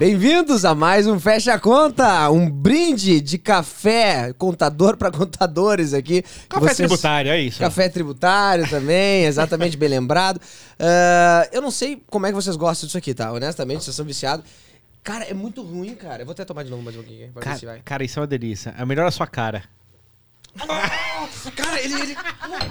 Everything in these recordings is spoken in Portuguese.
Bem-vindos a mais um Fecha a Conta, um brinde de café contador para contadores aqui. Café tributário, é isso. Café tributário também, exatamente, bem lembrado. Eu não sei como é que vocês gostam disso aqui, tá? Honestamente, vocês são viciados. Cara, é muito ruim, cara. Eu vou até tomar de novo mais um pouquinho. Vai, vai. Cara, isso é uma delícia. É melhor a sua cara. Nossa, cara, ele não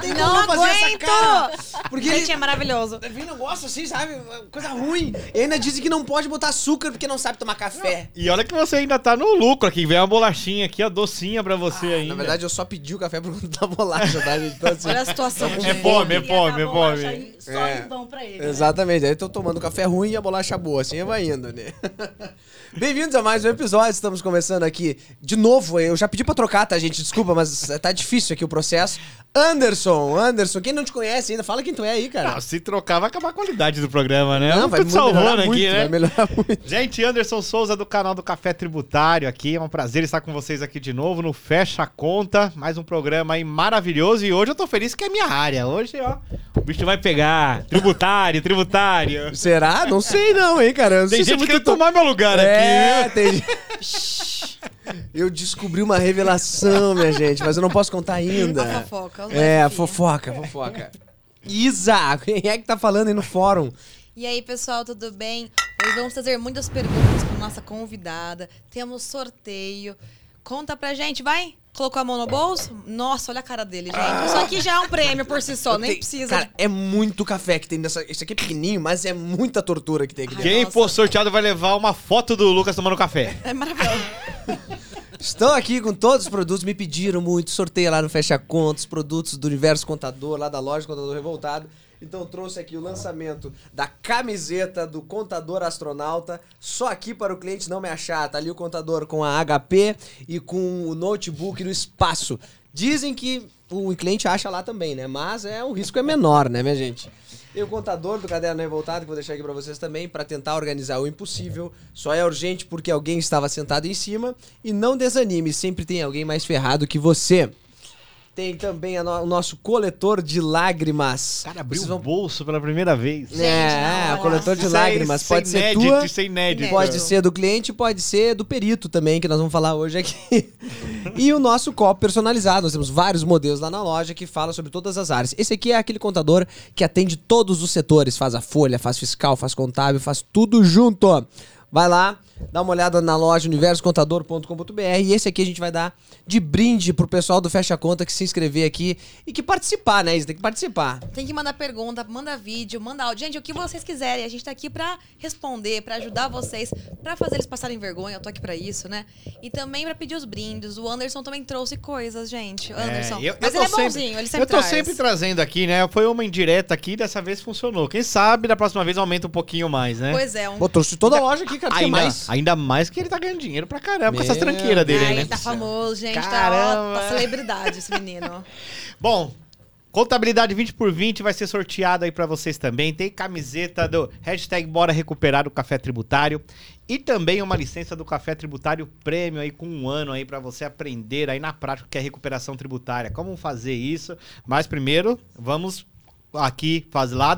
tem como fazer essa cara. Porque gente, é maravilhoso. Ele não gosta assim, sabe? Coisa ruim. Ele ainda diz que não pode botar açúcar porque não sabe tomar café. Não. E olha que você ainda tá no lucro aqui. Vem uma bolachinha aqui, a docinha pra você ainda. Na verdade, eu só pedi o café por conta da bolacha, tá, gente? Então, assim, olha a situação. É fome. Só é bom pra ele. Exatamente. Aí eu tô tomando café ruim e a bolacha boa. Assim vai indo, né? Bem-vindos a mais um episódio. Estamos começando aqui de novo. Eu já pedi pra trocar, tá, gente? Desculpa, mas tá difícil aqui o processo. Anderson, quem não te conhece ainda, fala quem tu é aí, cara. Não, se trocar vai acabar a qualidade do programa, né? Não, vai melhorar muito, aqui, né? Vai melhorar muito. Gente, Anderson Souza do canal do Café Tributário aqui. É um prazer estar com vocês aqui de novo no Fecha a Conta. Mais um programa aí maravilhoso e hoje eu tô feliz que é minha área. Hoje, ó, o bicho vai pegar. Tributário. Será? Não sei não, hein, cara. Tem gente querendo tomar meu lugar aqui. É, né? Eu descobri uma revelação, minha gente, mas eu não posso contar ainda. A fofoca. A fofoca. Isa, quem é que tá falando aí no fórum? E aí, pessoal, tudo bem? Hoje vamos fazer muitas perguntas para nossa convidada. Temos sorteio. Conta pra gente, vai? Colocou a mão no bolso? Nossa, olha a cara dele, gente. Isso aqui já é um prêmio por si só, nem precisa. Cara, é muito café que tem nessa... Isso aqui é pequenininho, mas é muita tortura que tem aqui dentro. Quem for sorteado vai levar uma foto do Lucas tomando café. É maravilhoso. Estou aqui com todos os produtos, me pediram muito, sorteio lá no Fecha Contas, produtos do Universo Contador, lá da loja Contador Revoltado. Então trouxe aqui o lançamento da camiseta do Contador Astronauta, só aqui para o cliente não me achar. Tá ali o Contador com a HP e com o notebook no espaço. Dizem que o cliente acha lá também, né? Mas o risco é menor, né, minha gente? E o Contador do Caderno Revoltado, que vou deixar aqui para vocês também, para tentar organizar o impossível. Só é urgente porque alguém estava sentado em cima. E não desanime, sempre tem alguém mais ferrado que você. Tem também o nosso coletor de lágrimas. Cara, abriu o bolso pela primeira vez. Coletor de lágrimas. Pode ser tua, pode ser do cliente, pode ser do perito também, que nós vamos falar hoje aqui. E o nosso copo personalizado. Nós temos vários modelos lá na loja que fala sobre todas as áreas. Esse aqui é aquele contador que atende todos os setores. Faz a folha, faz fiscal, faz contábil, faz tudo junto. Vai lá, dá uma olhada na loja universocontador.com.br e esse aqui a gente vai dar de brinde pro pessoal do Fecha Conta que se inscrever aqui e que participar, né, Isa? Tem que participar. Tem que mandar pergunta, manda vídeo, manda áudio. Gente, o que vocês quiserem. A gente tá aqui pra responder, pra ajudar vocês, pra fazer eles passarem vergonha. Eu tô aqui pra isso, né? E também pra pedir os brindes. O Anderson também trouxe coisas, gente. Anderson. Mas ele é bonzinho, ele sempre traz. Eu tô sempre trazendo aqui, né? Foi uma indireta aqui, dessa vez funcionou. Quem sabe, da próxima vez aumenta um pouquinho mais, né? Pois é. Trouxe toda a loja aqui. Cara, ainda mais que ele tá ganhando dinheiro pra caramba com essas tranqueiras dele, né? Ele tá famoso, gente. Tá celebridade esse menino. Bom, contabilidade 20x20 vai ser sorteado aí pra vocês também. Tem camiseta do hashtag Bora Recuperar o Café Tributário. E também uma licença do Café Tributário Prêmio aí com 1 ano aí pra você aprender aí na prática o que é recuperação tributária. Como fazer isso? Mas primeiro, vamos... aqui, faz lá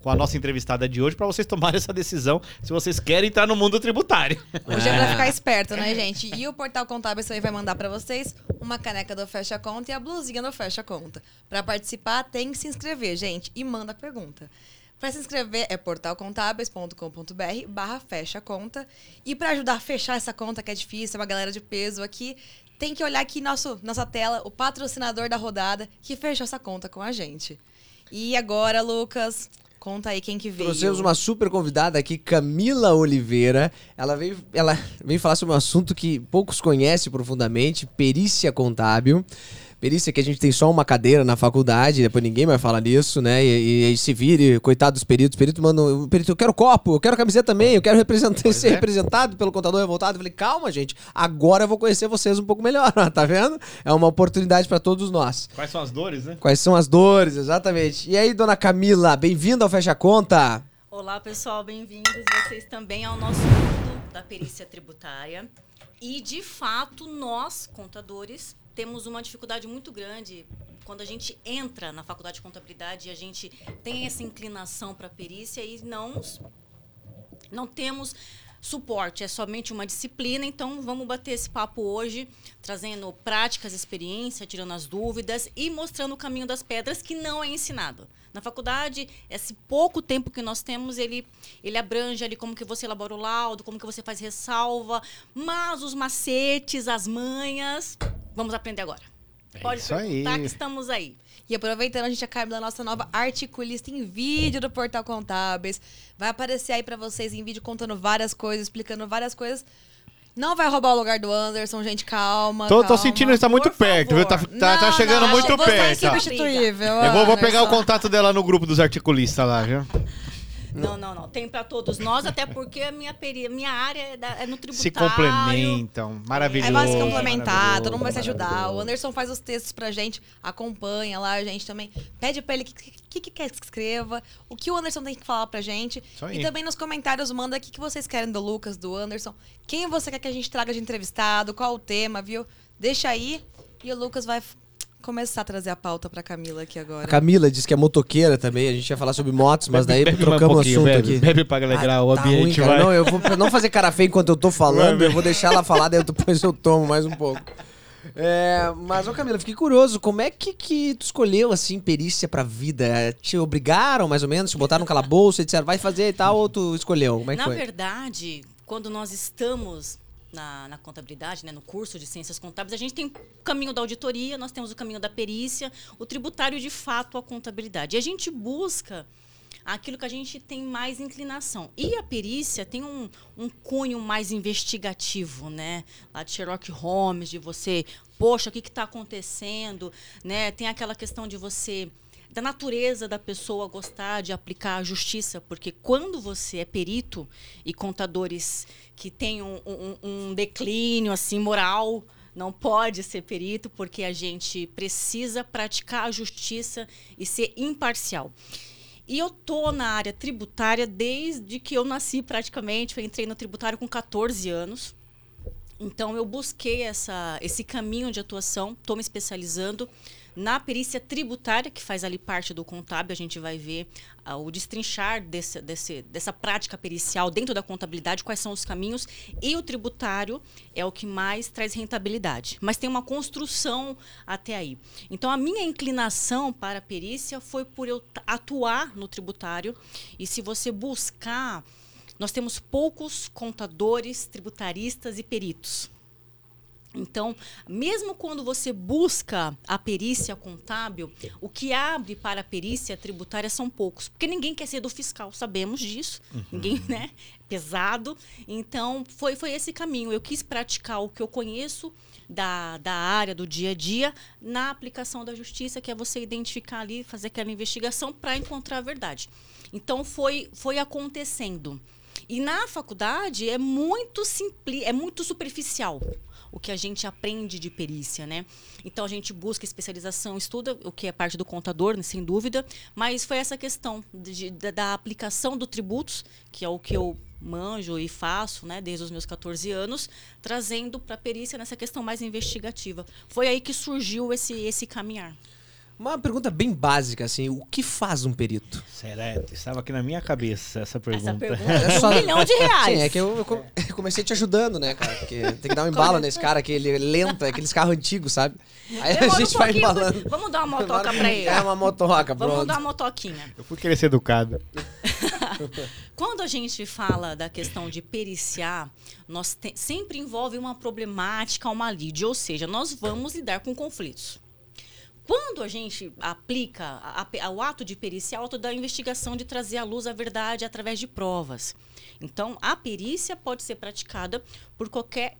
com a nossa entrevistada de hoje, para vocês tomarem essa decisão se vocês querem entrar no mundo tributário. Hoje é pra ficar esperto, né, gente? E o Portal Contábeis aí vai mandar para vocês uma caneca do Fecha Conta e a blusinha do Fecha Conta. Para participar, tem que se inscrever, gente, e manda a pergunta. Para se inscrever é portalcontábeis.com.br/fecha-conta. E para ajudar a fechar essa conta que é difícil, é uma galera de peso aqui, tem que olhar aqui nossa tela, o patrocinador da rodada que fechou essa conta com a gente. E agora, Lucas, conta aí quem que veio. Trouxemos uma super convidada aqui, Camila Oliveira. Ela veio falar sobre um assunto que poucos conhecem profundamente, perícia contábil. Perícia que a gente tem só uma cadeira na faculdade, depois ninguém mais fala disso, né? E se vire, coitado dos peritos. Perito, mano, perito, eu quero copo, eu quero camiseta também, eu quero ser representado pelo Contador Revoltado. Eu falei, calma, gente, agora eu vou conhecer vocês um pouco melhor, tá vendo? É uma oportunidade pra todos nós. Quais são as dores, né? Quais são as dores, exatamente. E aí, dona Camila, bem-vinda ao Fecha Conta. Olá, pessoal, bem-vindos vocês também ao nosso mundo da perícia tributária. E, de fato, nós, contadores, temos uma dificuldade muito grande quando a gente entra na faculdade de contabilidade e a gente tem essa inclinação para a perícia e não temos suporte, é somente uma disciplina. Então, vamos bater esse papo hoje, trazendo práticas, experiência, tirando as dúvidas e mostrando o caminho das pedras que não é ensinado. Na faculdade, esse pouco tempo que nós temos, ele abrange ali como que você elabora o laudo, como que você faz ressalva, mas os macetes, as manhas, vamos aprender agora. Pode perguntar que estamos aí. E aproveitando, a gente acaba da nossa nova articulista em vídeo do Portal Contábeis. Vai aparecer aí pra vocês em vídeo contando várias coisas, explicando várias coisas. Não vai roubar o lugar do Anderson, gente, calma. Tô sentindo que está muito perto, viu? Tá chegando não, muito perto. Tá insubstituível. Eu vou pegar o contato dela no grupo dos articulistas lá, viu? Não. Tem para todos nós, até porque a minha área é no tributário. Se complementam. Maravilhoso. É mais complementar, todo mundo vai se ajudar. O Anderson faz os textos pra gente, acompanha lá a gente também. Pede pra ele o que quer que escreva, o que o Anderson tem que falar pra gente. E também nos comentários manda o que vocês querem do Lucas, do Anderson. Quem você quer que a gente traga de entrevistado, qual o tema, viu? Deixa aí e o Lucas vai começar a trazer a pauta pra Camila aqui agora. A Camila disse que é motoqueira também, a gente ia falar sobre motos, mas daí trocamos o assunto aqui. Bebe pra alegrar o ambiente, tá ruim, vai. Não, eu vou pra não fazer cara feia enquanto eu tô falando, eu vou deixar ela falar, daí depois eu tomo mais um pouco. Mas, Camila, fiquei curioso, como é que tu escolheu, assim, perícia pra vida? Te obrigaram, mais ou menos, te botaram no calabouço e disseram, vai fazer e tal, ou tu escolheu? Como é que foi? Na verdade, quando nós estamos na contabilidade, né, no curso de ciências contábeis, a gente tem o caminho da auditoria, nós temos o caminho da perícia, o tributário de fato, a contabilidade. E a gente busca aquilo que a gente tem mais inclinação. E a perícia tem um cunho mais investigativo, né? Lá de Sherlock Holmes, de você, poxa, o que está acontecendo? Né? Tem aquela questão de você, da natureza da pessoa gostar de aplicar a justiça, porque quando você é perito e contadores que têm um declínio assim, moral, não pode ser perito, porque a gente precisa praticar a justiça e ser imparcial. E eu tô na área tributária desde que eu nasci praticamente, eu entrei no tributário com 14 anos, então eu busquei esse caminho de atuação, tô me especializando na perícia tributária, que faz ali parte do contábil, a gente vai ver o destrinchar dessa prática pericial dentro da contabilidade, quais são os caminhos, e o tributário é o que mais traz rentabilidade. Mas tem uma construção até aí. Então, a minha inclinação para a perícia foi por eu atuar no tributário, e se você buscar, nós temos poucos contadores, tributaristas e peritos. Então, mesmo quando você busca a perícia contábil, o que abre para a perícia tributária são poucos. Porque ninguém quer ser do fiscal, sabemos disso. Uhum. Ninguém, né? Pesado. Então, foi esse caminho. Eu quis praticar o que eu conheço da área, do dia a dia, na aplicação da justiça, que é você identificar ali, fazer aquela investigação para encontrar a verdade. Então, foi acontecendo. E na faculdade é muito é muito superficial o que a gente aprende de perícia, né? Então, a gente busca especialização, estuda o que é parte do contador, né, sem dúvida, mas foi essa questão da aplicação do tributos, que é o que eu manjo e faço, né, desde os meus 14 anos, trazendo para a perícia nessa questão mais investigativa. Foi aí que surgiu esse caminhar. Uma pergunta bem básica, assim, o que faz um perito? Será? Estava aqui na minha cabeça essa pergunta. Essa pergunta é só R$1 milhão. Sim, é que eu comecei te ajudando, né, cara? Porque tem que dar um embalo nesse cara, que ele é lento, é aqueles carros antigos, sabe? Aí a gente vai embalando. Vamos dar uma motoca pra ele. É uma motoca, pronto. Vamos dar uma motoquinha. Eu fui querer ser educado. Quando a gente fala da questão de periciar, nós sempre envolve uma problemática, uma lide, ou seja, nós vamos lidar com conflitos. Quando a gente aplica o ato de perícia, é o ato da investigação de trazer à luz a verdade através de provas. Então, a perícia pode ser praticada por qualquer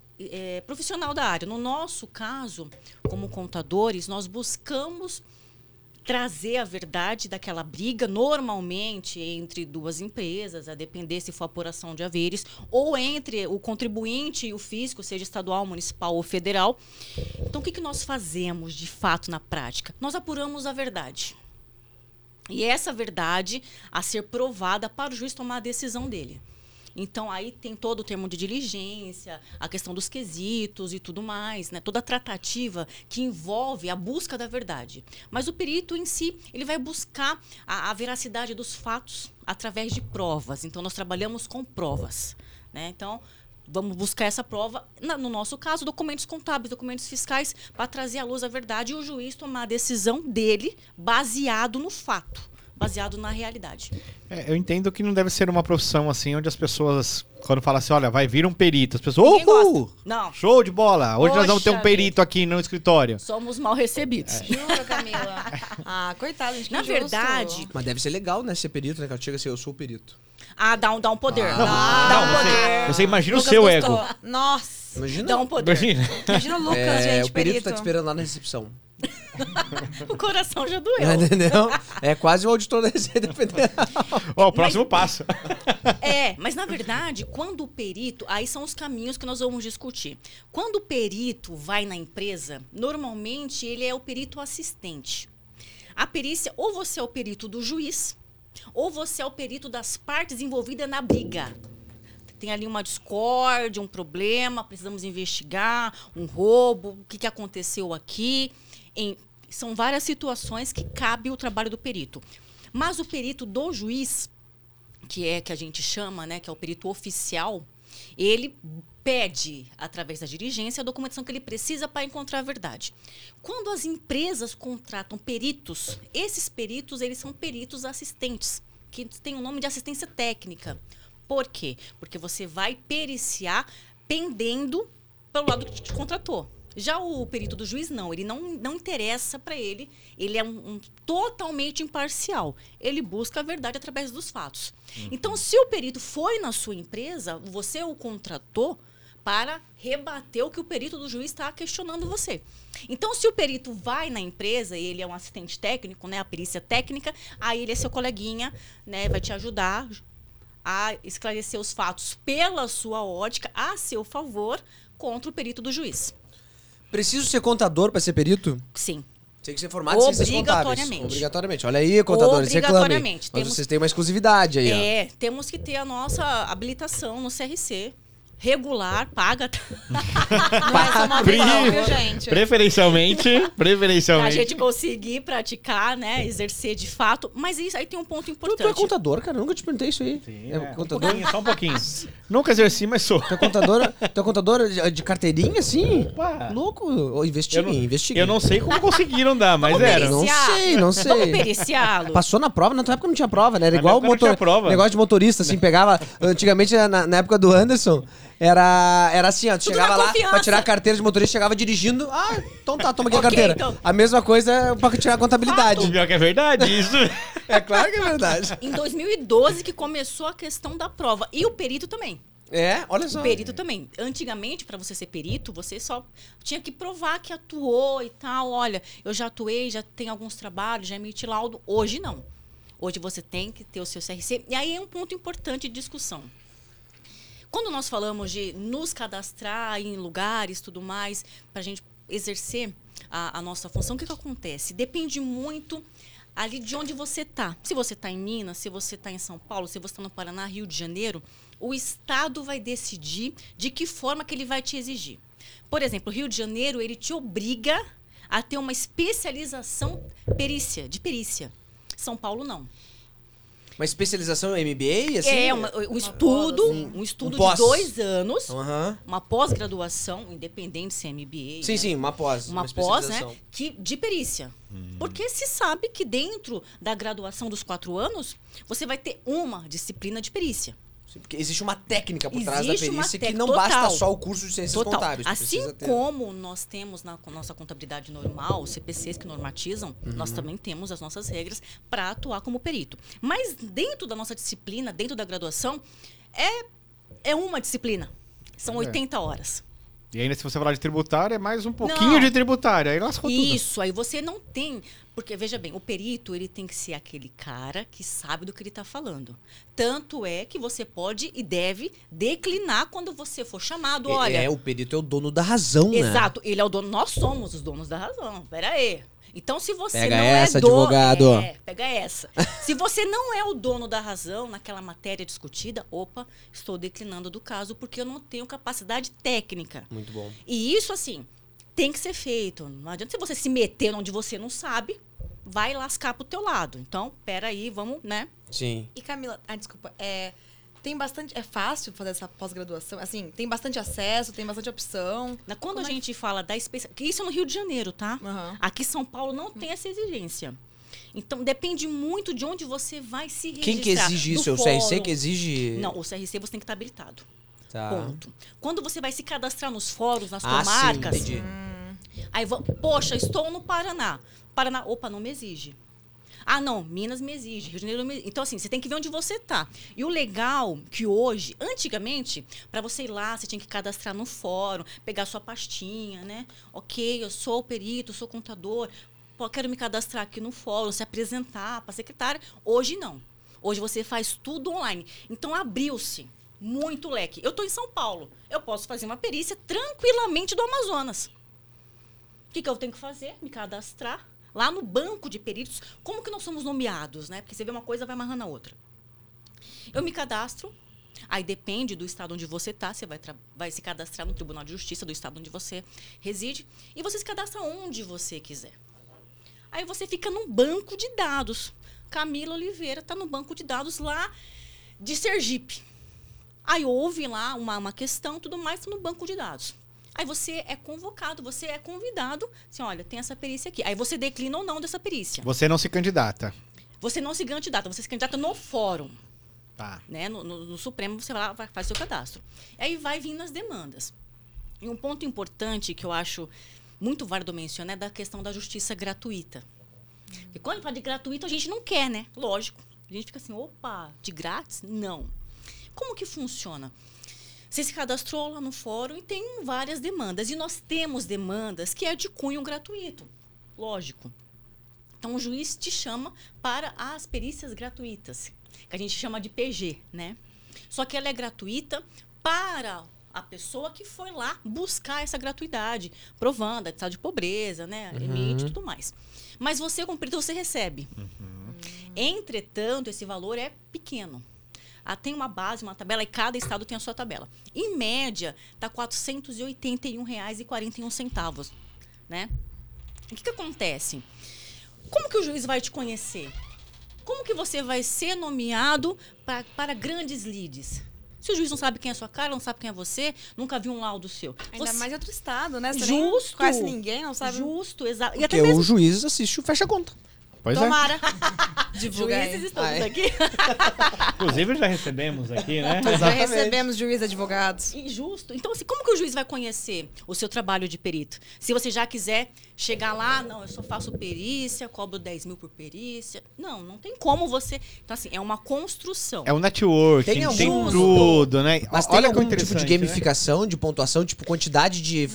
profissional da área. No nosso caso, como contadores, nós buscamos trazer a verdade daquela briga, normalmente entre duas empresas, a depender se for apuração de haveres, ou entre o contribuinte e o fisco, seja estadual, municipal ou federal. Então, o que nós fazemos, de fato, na prática? Nós apuramos a verdade. E essa verdade a ser provada para o juiz tomar a decisão dele. Então, aí tem todo o termo de diligência, a questão dos quesitos e tudo mais, né? Toda a tratativa que envolve a busca da verdade. Mas o perito em si, ele vai buscar a veracidade dos fatos através de provas. Então, nós trabalhamos com provas. né? Então, vamos buscar essa prova, no nosso caso, documentos contábeis, documentos fiscais, para trazer à luz a verdade e o juiz tomar a decisão dele baseado no fato, baseado na realidade. Eu entendo que não deve ser uma profissão assim, onde as pessoas, quando falam assim, olha, vai vir um perito, as pessoas, não. Show de bola, hoje nós vamos ter um perito aqui no escritório. Somos mal recebidos. É. Jura, Camila? Ah, coitado, gente, que injusto. Na verdade... Mas deve ser legal, né, ser perito, né, que ela chega assim, eu sou o perito. Ah, dá um poder. Dá um poder. Você imagina Lucas o seu gostou. Ego. Nossa. Imagina. Dá um poder. Imagina o Lucas, gente, o perito tá te esperando lá na recepção. O coração já doeu. Não, entendeu? É quase o auditor da Receita Federal. Ó, o próximo passo. Mas na verdade, quando o perito... Aí são os caminhos que nós vamos discutir. Quando o perito vai na empresa, normalmente ele é o perito assistente. A perícia, ou você é o perito do juiz, ou você é o perito das partes envolvidas na briga. Tem ali uma discórdia, um problema, precisamos investigar, um roubo, o que aconteceu aqui. São várias situações que cabe o trabalho do perito. Mas o perito do juiz, que a gente chama, né, que é o perito oficial, ele pede, através da diligência, a documentação que ele precisa para encontrar a verdade. Quando as empresas contratam peritos, esses peritos, eles são peritos assistentes, que tem o nome de assistência técnica. Por quê? Porque você vai periciar pendendo pelo lado que te contratou. Já o perito do juiz, não. Ele não interessa para ele. Ele é um totalmente imparcial. Ele busca a verdade através dos fatos. Então, se o perito foi na sua empresa, você o contratou para rebater o que o perito do juiz está questionando você. Então, se o perito vai na empresa e ele é um assistente técnico, né, a perícia técnica, aí ele é seu coleguinha, né, vai te ajudar a esclarecer os fatos pela sua ótica, a seu favor, contra o perito do juiz. Preciso ser contador para ser perito? Sim. Tem que ser formado em ciências contábeis. Obrigatoriamente. Olha aí, contadores, reclamem. Mas vocês têm uma exclusividade aí. Temos que ter a nossa habilitação no CRC. Regular, paga. Não é uma visão, viu, gente? Preferencialmente. A gente conseguir praticar, né? Exercer de fato. Mas isso aí tem um ponto importante. Tu é contador, cara. Nunca te perguntei isso aí. Sim, contador? Só um pouquinho. Nunca exerci, mas sou. Tu é contador de carteirinha, assim? Opa. Louco. Investiguei. Eu não sei como conseguiram dar, mas era. Não sei. Vamos periciá-lo. Passou na prova. Na tua época não tinha prova, né? Era igual o negócio de motorista, assim. Pegava... Antigamente, na época do Anderson... Era assim, ó, tu chegava lá pra tirar a carteira de motorista, chegava dirigindo, então tá, toma aqui a carteira. Então. A mesma coisa pra tirar a contabilidade. Pior que é verdade, isso. É claro que é verdade. Em 2012 que começou a questão da prova, e o perito também. Olha só. O perito também. Antigamente, pra você ser perito, você só tinha que provar que atuou e tal, olha, eu já atuei, já tenho alguns trabalhos, já emiti laudo. Hoje não. Hoje você tem que ter o seu CRC, e aí é um ponto importante de discussão. Quando nós falamos de nos cadastrar em lugares e tudo mais, para a gente exercer a nossa função, o que acontece? Depende muito ali de onde você está. Se você está em Minas, se você está em São Paulo, se você está no Paraná, Rio de Janeiro, o Estado vai decidir de que forma que ele vai te exigir. Por exemplo, o Rio de Janeiro, ele te obriga a ter uma especialização de perícia. São Paulo, não. Uma especialização em MBA? Assim? Um estudo de 2 anos, uma pós-graduação, independente se é MBA. Sim, uma pós. Uma pós, né, de perícia. Porque se sabe que dentro da graduação dos 4 anos, você vai ter uma disciplina de perícia. Sim, porque existe uma técnica por trás da perícia que não basta só o curso de ciências contábeis. Assim como nós temos na nossa contabilidade normal, os CPCs que normatizam, nós também temos as nossas regras para atuar como perito. Mas dentro da nossa disciplina, dentro da graduação, é uma disciplina. São 80 horas. E ainda se você falar de tributário, é mais um pouquinho de tributário. Aí lascou tudo. Isso, aí você não tem... Porque, veja bem, o perito ele tem que ser aquele cara que sabe do que ele está falando. Tanto é que você pode e deve declinar quando você for chamado, olha... O perito é o dono da razão, né? Exato, ele é o dono... Nós somos os donos da razão, peraí. Então, se você pega não essa, é dono... advogado. Pega essa. Se você não é o dono da razão naquela matéria discutida, estou declinando do caso porque eu não tenho capacidade técnica. Muito bom. E isso, assim, tem que ser feito. Não adianta você se meter onde você não sabe, vai lascar pro teu lado. Então, peraí, vamos, né? Sim. E Camila, desculpa, Tem bastante... É fácil fazer essa pós-graduação? Assim, tem bastante acesso, tem bastante opção? Quando a gente fala da especialização... Isso é no Rio de Janeiro, tá? Uhum. Aqui em São Paulo não tem essa exigência. Então, depende muito de onde você vai se registrar. Quem que exige isso? É o CRC que exige? Não, o CRC você tem que estar habilitado. Tá. Ponto. Quando você vai se cadastrar nos fóruns, nas comarcas... Sim, aí, poxa, estou no Paraná. Paraná, opa, não me exige. Ah, não, Minas me exige, Rio de Janeiro me exige. Então, assim, você tem que ver onde você tá. E o legal que hoje, antigamente, para você ir lá, você tinha que cadastrar no fórum, pegar sua pastinha, né? Ok, eu sou perito, sou contador, pô, quero me cadastrar aqui no fórum, se apresentar para secretária. Hoje, não. Hoje, você faz tudo online. Então, abriu-se muito leque. Eu estou em São Paulo, eu posso fazer uma perícia tranquilamente do Amazonas. O que eu tenho que fazer? Me cadastrar. Lá no banco de peritos, como que nós somos nomeados, né? Porque você vê uma coisa, vai amarrando a outra. Eu me cadastro, aí depende do estado onde você está, você vai se cadastrar no Tribunal de Justiça do estado onde você reside, e você se cadastra onde você quiser. Aí você fica num banco de dados. Camila Oliveira está no banco de dados lá de Sergipe. Aí houve lá uma questão, tudo mais, no banco de dados. Aí você é convocado, você é convidado. Assim, olha, tem essa perícia aqui. Aí você declina ou não dessa perícia. Você não se candidata. Você não se candidata. Você se candidata no fórum. Tá. Né? No Supremo, você vai lá, faz seu cadastro. Aí vai vindo as demandas. E um ponto importante que eu acho muito válido mencionar é da questão da justiça gratuita. Porque quando fala de gratuito, a gente não quer, né? Lógico. A gente fica assim, opa, de grátis? Não. Como que funciona? Você se cadastrou lá no fórum e tem várias demandas. E nós temos demandas que é de cunho gratuito. Lógico. Então, o juiz te chama para as perícias gratuitas, que a gente chama de PG, né? Só que ela é gratuita para a pessoa que foi lá buscar essa gratuidade, provando a estado de pobreza, né? Limite e tudo mais. Mas você, como perito, você recebe. Uhum. Entretanto, esse valor é pequeno. Ah, tem uma base, uma tabela, e cada estado tem a sua tabela. Em média, está R$ 481,41, né? O que acontece? Como que o juiz vai te conhecer? Como que você vai ser nomeado para grandes leads? Se o juiz não sabe quem é sua cara, não sabe quem é você, nunca viu um laudo seu. Ainda mais em outro estado, né? Você justo. Não conhece ninguém, não sabe. Justo, exato. Porque até mesmo... o juiz assiste o Fecha a Conta. Pois tomara. É. Juízes estamos aqui. Inclusive, já recebemos aqui, né? Exatamente. Já recebemos juízes, advogados. Injusto. Então, assim, como que o juiz vai conhecer o seu trabalho de perito? Se você já quiser chegar lá, não, eu só faço perícia, cobro 10 mil por perícia. Não, não tem como você... Então, assim, é uma construção. É um networking, tem tudo, né? Mas olha, tem algum tipo de gamificação, né? De pontuação, tipo quantidade de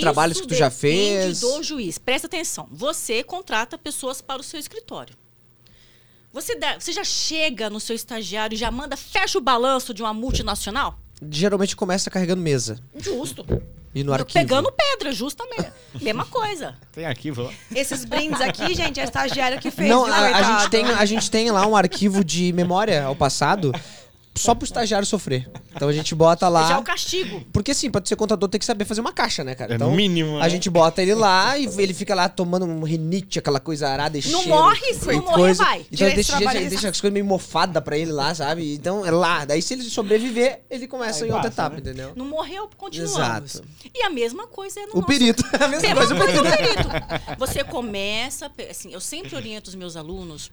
trabalhos que tu já fez? Isso depende do juiz. Presta atenção. Você contrata pessoas para o seu escritório. Você já chega no seu estagiário e já manda, fecha o balanço de uma multinacional? Geralmente começa carregando mesa. Justo. E no arquivo. Pegando pedra, justamente. Mesma coisa. Tem arquivo lá. Esses brindes aqui, gente, é estagiário que fez. Não, a gente tem lá um arquivo de memória ao passado. Só pro estagiário sofrer. Então a gente bota lá... Já é o castigo. Porque assim, pra ser contador tem que saber fazer uma caixa, né, cara? Então, é mínimo, né? A gente bota ele lá e ele fica lá tomando um rinite, aquela coisa arada e cheiro. Não morre, se não morrer, vai. Então deixa as coisas meio mofadas pra ele lá, sabe? Então é lá. Daí se ele sobreviver, ele começa aí em outra etapa, né? Entendeu? Não morreu, continuamos. Exato. E a mesma coisa é no nosso... perito. A mesma coisa é o perito. Você começa... Assim, eu sempre oriento os meus alunos...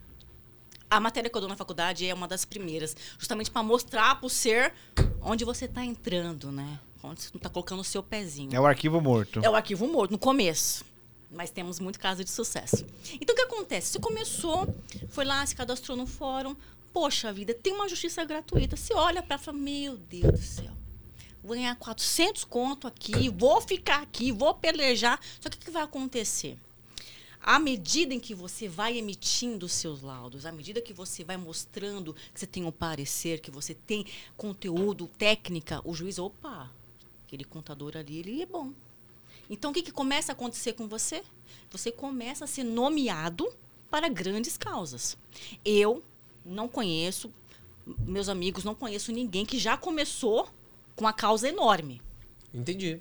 A matéria que eu dou na faculdade é uma das primeiras, justamente para mostrar para o ser onde você está entrando, né? Onde você não está colocando o seu pezinho. É o arquivo morto. É o arquivo morto, no começo. Mas temos muito caso de sucesso. Então, o que acontece? Você começou, foi lá, se cadastrou no fórum. Poxa vida, tem uma justiça gratuita. Você olha para e fala, meu Deus do céu, vou ganhar 400 conto aqui, vou ficar aqui, vou pelejar. Só que o que vai acontecer? À medida em que você vai emitindo os seus laudos, à medida que você vai mostrando que você tem um parecer, que você tem conteúdo, técnica, o juiz, opa, aquele contador ali, ele é bom. Então, o que começa a acontecer com você? Você começa a ser nomeado para grandes causas. Eu não conheço, meus amigos, não conheço ninguém que já começou com uma causa enorme. Entendi.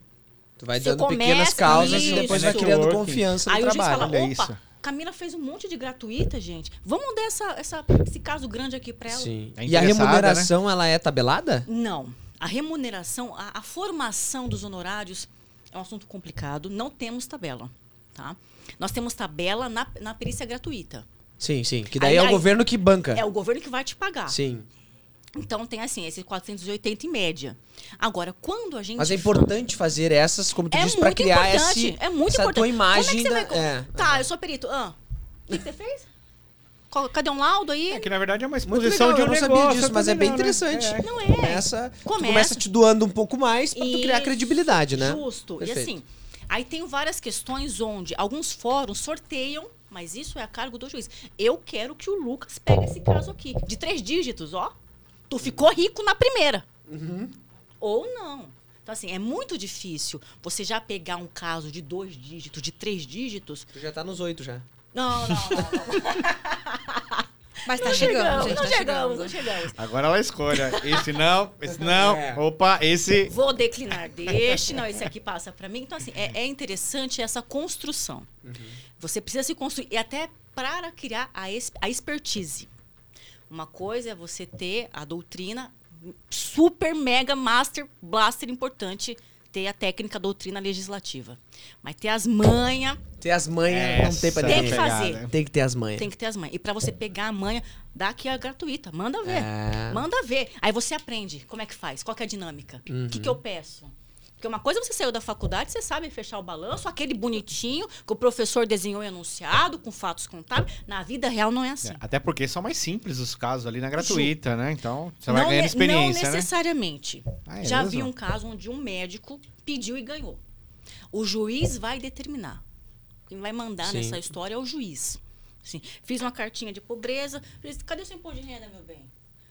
Tu vai dando pequenas causas e depois vai criando confiança no trabalho. Aí o juiz fala, opa, Camila fez um monte de gratuita, gente. Vamos dar esse caso grande aqui para ela. Sim. É, e a remuneração, né? Ela é tabelada? Não. A remuneração, a formação dos honorários é um assunto complicado. Não temos tabela, tá? Nós temos tabela na perícia gratuita. Sim, sim. Que daí é o governo que banca. É o governo que vai te pagar. Sim. Então tem assim, esses 480 em média. Agora, quando a gente... Mas é importante fazer essas, como tu disse, para criar essa tua imagem. Como é que você vai... Tá, eu sou perito. O que você fez? Cadê um laudo aí? É que, na verdade, é uma exposição de um negócio. Eu não sabia disso, mas é bem interessante. É. Não é. Começa te doando um pouco mais para tu criar credibilidade, né? Justo. Perfeito. E assim, aí tem várias questões onde alguns fóruns sorteiam, mas isso é a cargo do juiz. Eu quero que o Lucas pegue esse caso aqui, de 3 dígitos, ó. Tu ficou rico na primeira. Uhum. Ou não. Então, assim, é muito difícil você já pegar um caso de 2 dígitos, de 3 dígitos... Tu já tá nos 8 já. Não. Mas tá chegando, gente. Não chegamos. Agora ela escolhe. Esse não. Opa, esse... Vou declinar deste. Não, esse aqui passa pra mim. Então, assim, é interessante essa construção. Uhum. Você precisa se construir. E até para criar a expertise. Uma coisa é você ter a doutrina super, mega, master, blaster importante, ter a técnica, a doutrina legislativa. Mas ter as manhas... Ter as manhas não tem pra ninguém. Tem que fazer. Tem que ter as manhas. Tem que ter as manhas. E pra você pegar a manha, dá aqui a gratuita. Manda ver. Manda ver. Aí você aprende como é que faz, qual que é a dinâmica. O que eu peço? Porque uma coisa, você saiu da faculdade, você sabe fechar o balanço, aquele bonitinho, que o professor desenhou e anunciado, com fatos contábeis. Na vida real não é assim. Até porque são mais simples os casos ali na gratuita, né? Então, você vai ganhando experiência, não necessariamente. Né? Já vi um caso onde um médico pediu e ganhou. O juiz vai determinar. Quem vai mandar nessa história é o juiz. Assim, fiz uma cartinha de pobreza. Disse, cadê o seu imposto de renda, meu bem?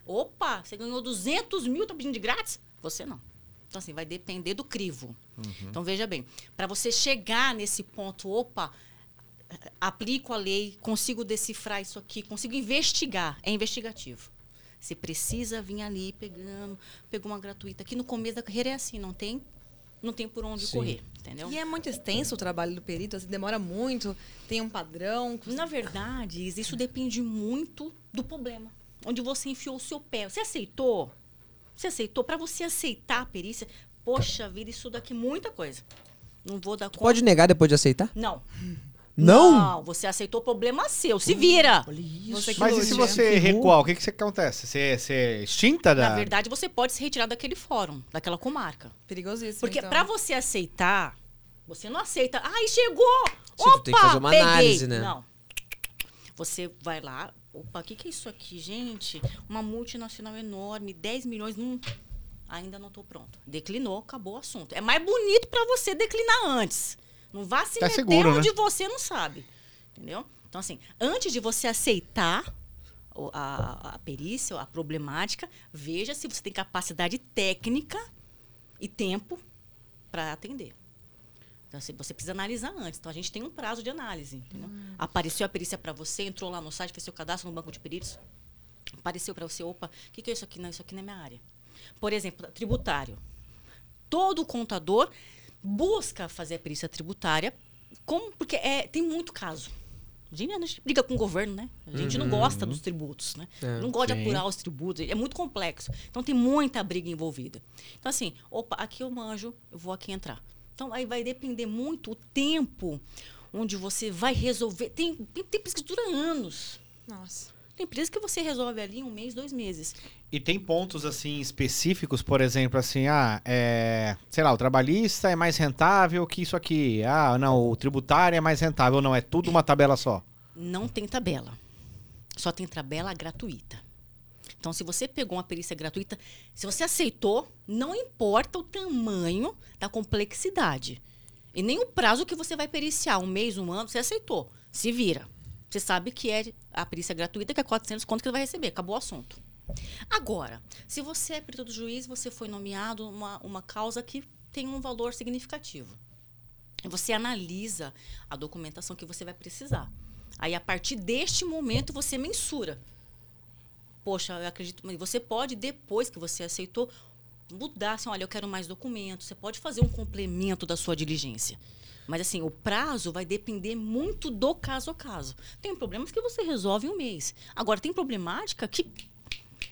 Opa, você ganhou 200 mil, tá pedindo de grátis? Você não. Então, assim, vai depender do crivo. Uhum. Então, veja bem, para você chegar nesse ponto, aplico a lei, consigo decifrar isso aqui, consigo investigar, é investigativo. Você precisa vir ali pegando, pegou uma gratuita. Aqui no começo da carreira é assim, não tem por onde correr, entendeu? E é muito extenso o trabalho do perito, assim, demora muito, tem um padrão. Na verdade, isso depende muito do problema, onde você enfiou o seu pé. Você aceitou? Você aceitou? Para você aceitar a perícia, poxa vida, isso daqui é muita coisa. Não vou dar conta. Pode negar depois de aceitar? Não. Não? Não, você aceitou, o problema seu. Se vira. Olha isso. Mas e se você recuar, o que que acontece? Você é extinta da... Na verdade, você pode se retirar daquele fórum, daquela comarca. Perigosíssimo. Porque então, para você aceitar, você não aceita. Ai, chegou! Opa, tem que fazer uma análise, né? Não. Você vai lá... Opa, o que é isso aqui, gente? Uma multinacional enorme, 10 milhões, ainda não estou pronto. Declinou, acabou o assunto. É mais bonito para você declinar antes. Não vá se meter seguro, onde você não sabe. Entendeu? Então, assim, antes de você aceitar a perícia, a problemática, veja se você tem capacidade técnica e tempo para atender. Então, você precisa analisar antes. Então, a gente tem um prazo de análise. Entendeu? Apareceu a perícia para você, entrou lá no site, fez seu cadastro no banco de peritos. Apareceu para você, opa, o que é isso aqui? Não, isso aqui não é minha área. Por exemplo, tributário. Todo contador busca fazer a perícia tributária, porque tem muito caso. A gente briga com o governo, né? A gente não gosta dos tributos, né? Não gosta de apurar os tributos. É muito complexo. Então, tem muita briga envolvida. Então, assim, opa, aqui eu manjo, eu vou aqui entrar. Então, aí vai depender muito o tempo onde você vai resolver. Tem empresa que dura anos. Nossa. Tem empresa que você resolve ali em 1 mês, 2 meses. E tem pontos, assim, específicos, por exemplo, assim, o trabalhista é mais rentável que isso aqui. O tributário é mais rentável. Não, é tudo uma tabela só. Não tem tabela. Só tem tabela gratuita. Então, se você pegou uma perícia gratuita, se você aceitou, não importa o tamanho da complexidade. E nem o prazo que você vai periciar, 1 mês, 1 ano, você aceitou. Se vira. Você sabe que é a perícia gratuita, que é 400 conto que você vai receber. Acabou o assunto. Agora, se você é perito do juiz, você foi nomeado uma causa que tem um valor significativo. Você analisa a documentação que você vai precisar. Aí, a partir deste momento, você mensura. Poxa, eu acredito... Mas você pode, depois que você aceitou, mudar. Assim, olha, eu quero mais documentos. Você pode fazer um complemento da sua diligência. Mas assim, o prazo vai depender muito do caso a caso. Tem problemas que você resolve em um mês. Agora, tem problemática que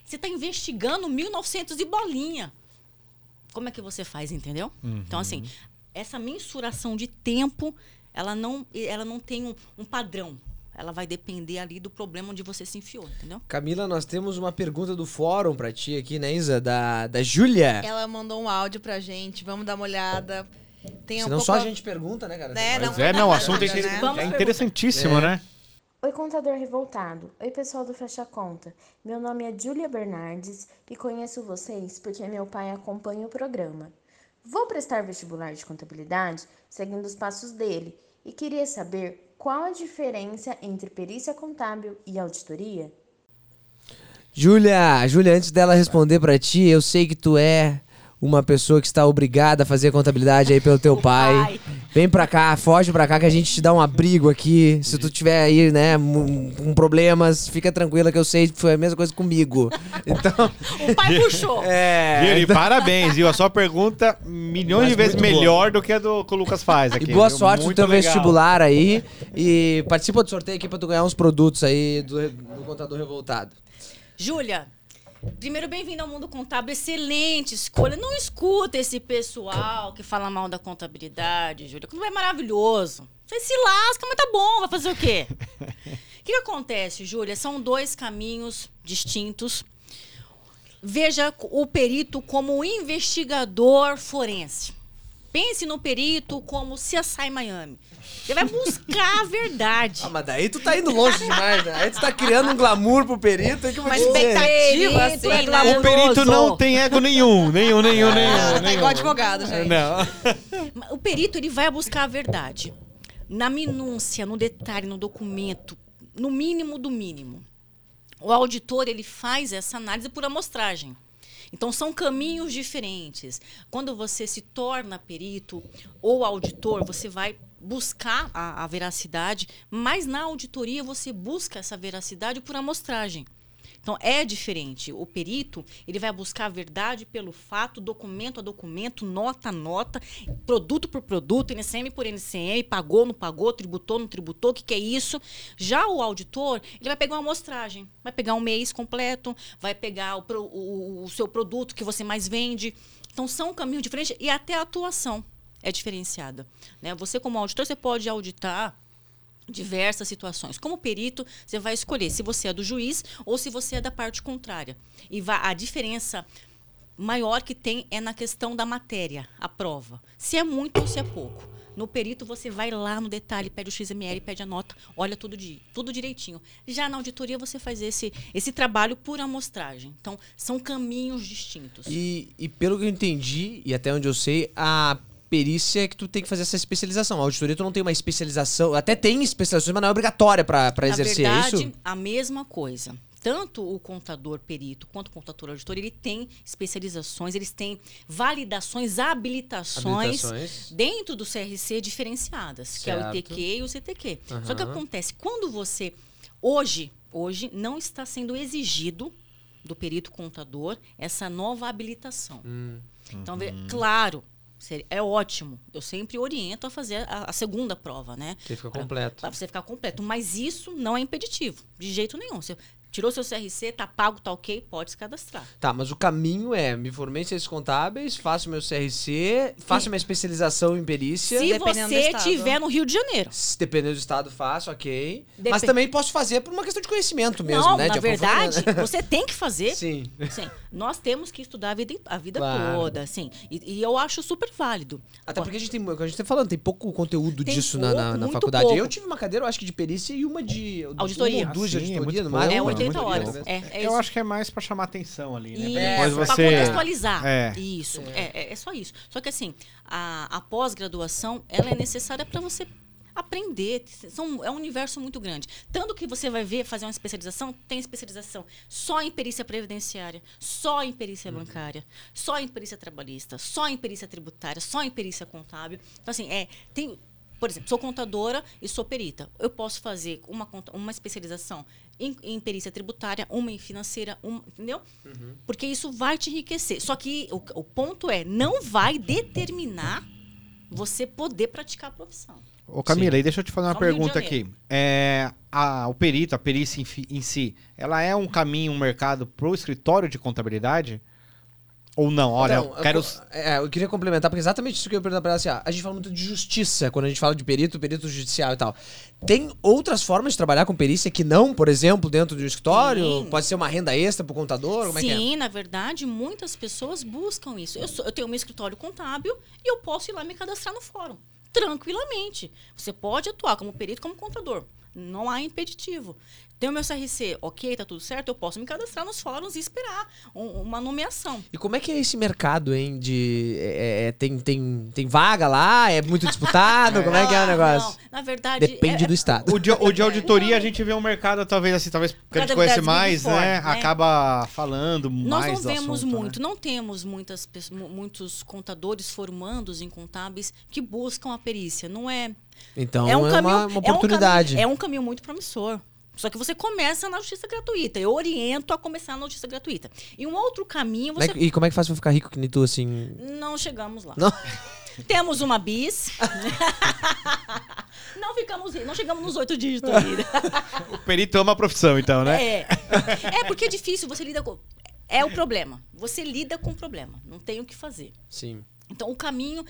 você está investigando 1900 e bolinha. Como é que você faz, entendeu? Uhum. Então, assim, essa mensuração de tempo, ela não tem um padrão. Ela vai depender ali do problema onde você se enfiou, entendeu? Camila, nós temos uma pergunta do fórum pra ti aqui, né, Isa? Da Júlia. Ela mandou um áudio pra gente, vamos dar uma olhada. Tem senão um pouco... só a gente pergunta, né, cara? Né? Mas o assunto é interessantíssimo, né? Oi, Contador Revoltado. Oi, pessoal do Fecha a Conta. Meu nome é Júlia Bernardes e conheço vocês porque meu pai acompanha o programa. Vou prestar vestibular de contabilidade seguindo os passos dele e queria saber... qual a diferença entre perícia contábil e auditoria? Júlia, antes dela responder pra ti, eu sei que tu é uma pessoa que está obrigada a fazer contabilidade aí pelo teu pai. Vem pra cá, foge pra cá que a gente te dá um abrigo aqui. Se tu tiver aí, né, com problemas, fica tranquila que eu sei que foi a mesma coisa comigo. Então... o pai puxou. Giri, então... parabéns, viu? A sua pergunta milhões de vezes melhor do que a do que o Lucas faz aqui. E boa sorte no teu vestibular aí. E participa do sorteio aqui pra tu ganhar uns produtos aí do Contador Revoltado. Júlia, primeiro, bem-vindo ao Mundo Contábil, excelente escolha. Não escuta esse pessoal que fala mal da contabilidade, Júlia, que não é maravilhoso. Você se lasca, mas tá bom, vai fazer o quê? O que acontece, Júlia? São dois caminhos distintos. Veja o perito como investigador forense. Pense no perito como CSI Miami. Você vai buscar a verdade. Ah, mas daí tu tá indo longe demais, né? Aí tu tá criando um glamour pro perito. Que uma expectativa, assim, é glamuroso. O perito não tem ego nenhum. Tá igual advogado, gente. Não. O perito, ele vai buscar a verdade. Na minúcia, no detalhe, no documento. No mínimo do mínimo. O auditor, ele faz essa análise por amostragem. Então, são caminhos diferentes. Quando você se torna perito ou auditor, você vai buscar a veracidade, mas na auditoria você busca essa veracidade por amostragem. Então, é diferente. O perito, ele vai buscar a verdade pelo fato, documento a documento, nota a nota, produto por produto, NCM por NCM, pagou, não pagou, tributou, não tributou, o que é isso? Já o auditor, ele vai pegar uma amostragem, vai pegar um mês completo, vai pegar o seu produto que você mais vende. Então, são um caminho diferente e até a atuação é diferenciada, né? Você, como auditor, você pode auditar diversas situações. Como perito, você vai escolher se você é do juiz ou se você é da parte contrária. E a diferença maior que tem é na questão da matéria, a prova. Se é muito ou se é pouco. No perito, você vai lá no detalhe, pede o XML, pede a nota, olha tudo direitinho. Já na auditoria, você faz esse trabalho por amostragem. Então, são caminhos distintos. E pelo que eu entendi, e até onde eu sei, a perícia é que tu tem que fazer essa especialização. A auditoria tu não tem uma especialização, até tem especialização, mas não é obrigatória para exercer isso. Na verdade, a mesma coisa. Tanto o contador perito quanto o contador auditor, ele tem especializações, eles têm validações, habilitações dentro do CRC diferenciadas, certo, que é o ITQ e o CTQ. Uhum. Só que acontece, quando você, hoje não está sendo exigido do perito contador essa nova habilitação. Então, claro, é ótimo. Eu sempre oriento a fazer a segunda prova, né? Você fica completo. Para você ficar completo. Mas isso não é impeditivo, de jeito nenhum. Você tirou seu CRC, tá pago, tá ok, pode se cadastrar. Tá, mas o caminho é, me formei em ciências contábeis, faço meu CRC, faço minha especialização em perícia. Se você estiver no Rio de Janeiro. Dependendo do estado, faço, ok. Mas também posso fazer por uma questão de conhecimento mesmo, não, né? Na verdade, você tem que fazer. Sim. Nós temos que estudar a vida claro, toda, assim. E eu acho super válido. Até porque a gente tá falando, tem pouco conteúdo disso na faculdade. Pouco. Eu tive uma cadeira, eu acho que de perícia e uma de... auditoria. Uma ou duas de auditoria, no máximo. Horas. Eu acho que é mais para chamar atenção ali, né? Para contextualizar. Isso. É só isso. Só que assim, a pós-graduação, ela é necessária para você aprender. É um universo muito grande. Tanto que você vai fazer uma especialização, tem especialização só em perícia previdenciária, só em perícia bancária, só em perícia trabalhista, só em perícia tributária, só em perícia contábil. Então assim, tem... Por exemplo, sou contadora e sou perita. Eu posso fazer uma especialização em perícia tributária, uma em financeira, entendeu? Uhum. Porque isso vai te enriquecer. Só que o ponto é, não vai determinar você poder praticar a profissão. Ô Camila, sim, e deixa eu te fazer uma pergunta aqui. O perito, a perícia em si, ela é um caminho, um mercado para o escritório de contabilidade? Ou não? Olha, então, eu queria complementar, porque exatamente isso que eu ia perguntar para ela, assim, a gente fala muito de justiça, quando a gente fala de perito judicial e tal. Tem outras formas de trabalhar com perícia que não, por exemplo, dentro do escritório? Sim. Pode ser uma renda extra para o contador? Como Sim, é? Na verdade, muitas pessoas buscam isso. Eu tenho um escritório contábil e eu posso ir lá me cadastrar no fórum, tranquilamente. Você pode atuar como perito, como contador. Não há impeditivo. Tem o meu CRC, ok, tá tudo certo, eu posso me cadastrar nos fóruns e esperar uma nomeação. E como é que é esse mercado, hein? Tem vaga lá? É muito disputado? Como é que é o negócio? Não, na verdade... Depende do estado. O de auditoria a gente vê um mercado, talvez porque a gente conhece mais, né? Acaba falando mais. Nós não vemos assunto, muito, né? Não temos muitos contadores formandos em contábeis que buscam a perícia, não é... Então é uma oportunidade. É um caminho muito promissor. Só que você começa na justiça gratuita. Eu oriento a começar na justiça gratuita. E um outro caminho... Você... E como é que faz pra ficar rico que nem tu, assim... Não chegamos lá. Não. Temos uma bis. Não chegamos nos 8 dígitos ainda. O perito é uma profissão, então, né? É porque é difícil, você lida com... É o problema. Você lida com o problema. Não tem o que fazer. Sim. Então, o caminho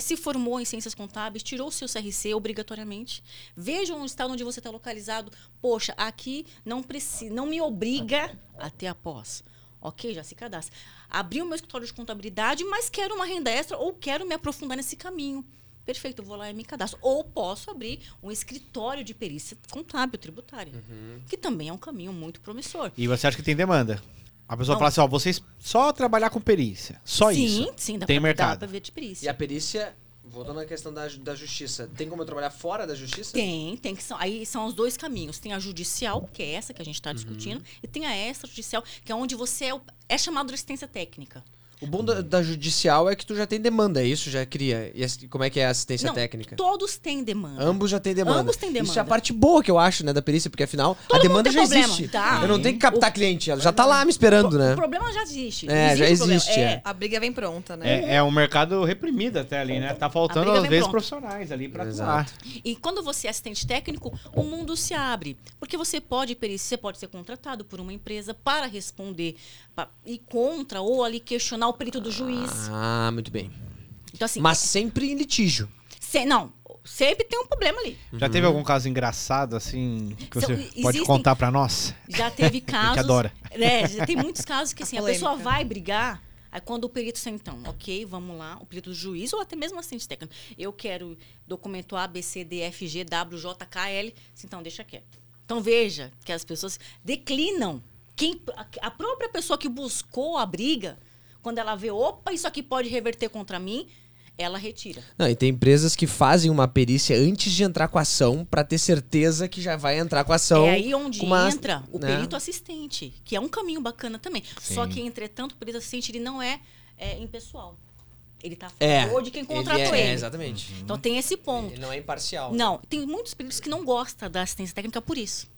se formou em ciências contábeis, tirou o seu CRC obrigatoriamente. Vejam o estado onde você está localizado. Poxa, aqui não me obriga a ter a pós. Ok, já se cadastra. Abri o meu escritório de contabilidade, mas quero uma renda extra ou quero me aprofundar nesse caminho. Perfeito, eu vou lá e me cadastro. Ou posso abrir um escritório de perícia contábil tributária, que também é um caminho muito promissor. E você acha que tem demanda? A pessoa fala assim, ó, vocês só trabalhar com perícia, só isso. Sim, dá pra ver de perícia. E a perícia, voltando à questão da justiça, tem como eu trabalhar fora da justiça? Tem que aí são os dois caminhos. Tem a judicial, que é essa que a gente tá discutindo, e tem a extrajudicial, que é onde você é chamado de assistência técnica. O bom da judicial é que tu já tem demanda, é isso? Já cria. E como é que é a assistência técnica? Todos têm demanda. Ambos já têm demanda. Isso é a parte boa que eu acho, né, da perícia, porque afinal a demanda já existe. Tá. Eu não tenho que captar cliente, ela já tá lá me esperando, né? O problema já existe. Já existe. A briga vem pronta, né? É um mercado reprimido até ali, né? Tá faltando, às vezes, profissionais ali pra atuar. E quando você é assistente técnico, o mundo se abre. Porque você pode perícia, você pode ser contratado por uma empresa para responder e contra ou ali questionar o perito do juiz. Ah, muito bem. Então, assim, mas sempre em litígio. Sempre tem um problema ali. Já teve algum caso engraçado, assim, que você pode contar pra nós? Já teve casos... A gente adora. Já tem muitos casos que, assim, a pessoa vai brigar, aí quando o perito sai, então, ok, vamos lá, o perito do juiz, ou até mesmo assistente técnico. Eu quero documento A, B, C, D, F, G, W, J, K, L. Então, deixa quieto. Então, veja que as pessoas declinam. A própria pessoa que buscou a briga... Quando ela vê, opa, isso aqui pode reverter contra mim, ela retira. Não, e tem empresas que fazem uma perícia antes de entrar com a ação para ter certeza que já vai entrar com a ação. É aí onde entra o perito assistente, que é um caminho bacana também. Sim. Só que, entretanto, o perito assistente ele não é impessoal. Ele está a favor de quem contratou ele. Exatamente. Então tem esse ponto. Ele não é imparcial. Não, tem muitos peritos que não gostam da assistência técnica por isso.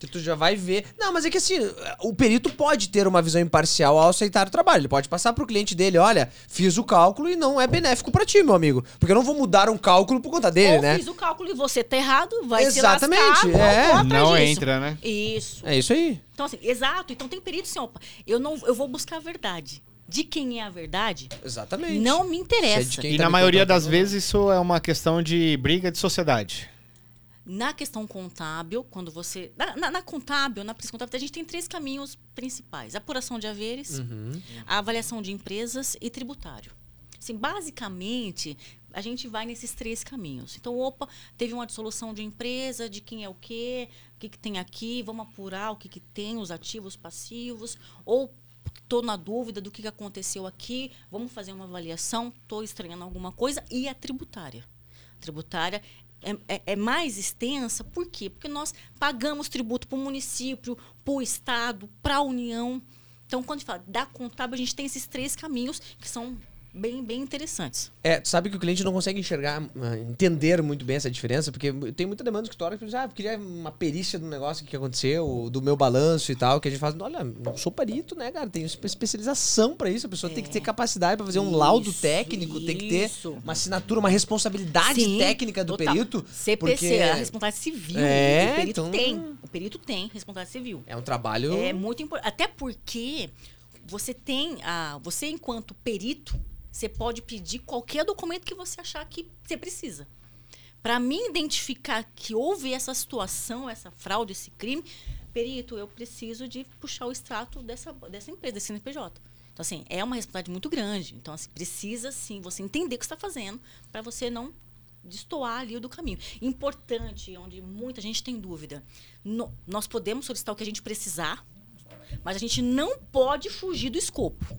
Que tu já vai ver... Não, mas é que assim, o perito pode ter uma visão imparcial ao aceitar o trabalho. Ele pode passar pro cliente dele, olha, fiz o cálculo e não é benéfico pra ti, meu amigo. Porque eu não vou mudar um cálculo por conta dele, né? Eu fiz o cálculo e você tá errado, vai ser lascado. Exatamente, não entra, né? Isso. É isso aí. Então assim, exato. Então tem perito assim, opa, eu vou buscar a verdade. De quem é a verdade? Exatamente. Não me interessa. E na maioria das vezes isso é uma questão de briga de sociedade. Na questão contábil, quando você... Na perícia contábil, a gente tem 3 caminhos principais. Apuração de haveres, a avaliação de empresas e tributário. Assim, basicamente, a gente vai nesses 3 caminhos. Então, opa, teve uma dissolução de empresa, de quem é o que tem aqui, vamos apurar o que tem, os ativos, passivos, ou... Estou na dúvida do que aconteceu aqui, vamos fazer uma avaliação, estou estranhando alguma coisa, e a tributária. A tributária... É mais extensa, por quê? Porque nós pagamos tributo para o município, para o Estado, para a União. Então, quando a gente fala da contábil, a gente tem esses 3 caminhos que são bem interessantes. É, tu sabe que o cliente não consegue enxergar, entender muito bem essa diferença, porque tem muita demanda de escritório que diz, ah, queria uma perícia do negócio que aconteceu, do meu balanço e tal, que a gente faz, olha, não sou perito, né, cara? Tem especialização pra isso, a pessoa tem que ter capacidade pra fazer um laudo técnico, tem que ter uma assinatura, uma responsabilidade técnica do perito. CPC, porque... a responsabilidade civil. É, o perito então... O perito tem responsabilidade civil. É um trabalho... É muito importante, até porque... Você, enquanto perito, você pode pedir qualquer documento que você achar que você precisa. Para mim identificar que houve essa situação, essa fraude, esse crime, perito, eu preciso de puxar o extrato dessa empresa, desse CNPJ. Então, assim, é uma responsabilidade muito grande. Então, assim, precisa, sim, você entender o que você está fazendo para você não destoar ali do caminho. Importante, onde muita gente tem dúvida, nós podemos solicitar o que a gente precisar, mas a gente não pode fugir do escopo.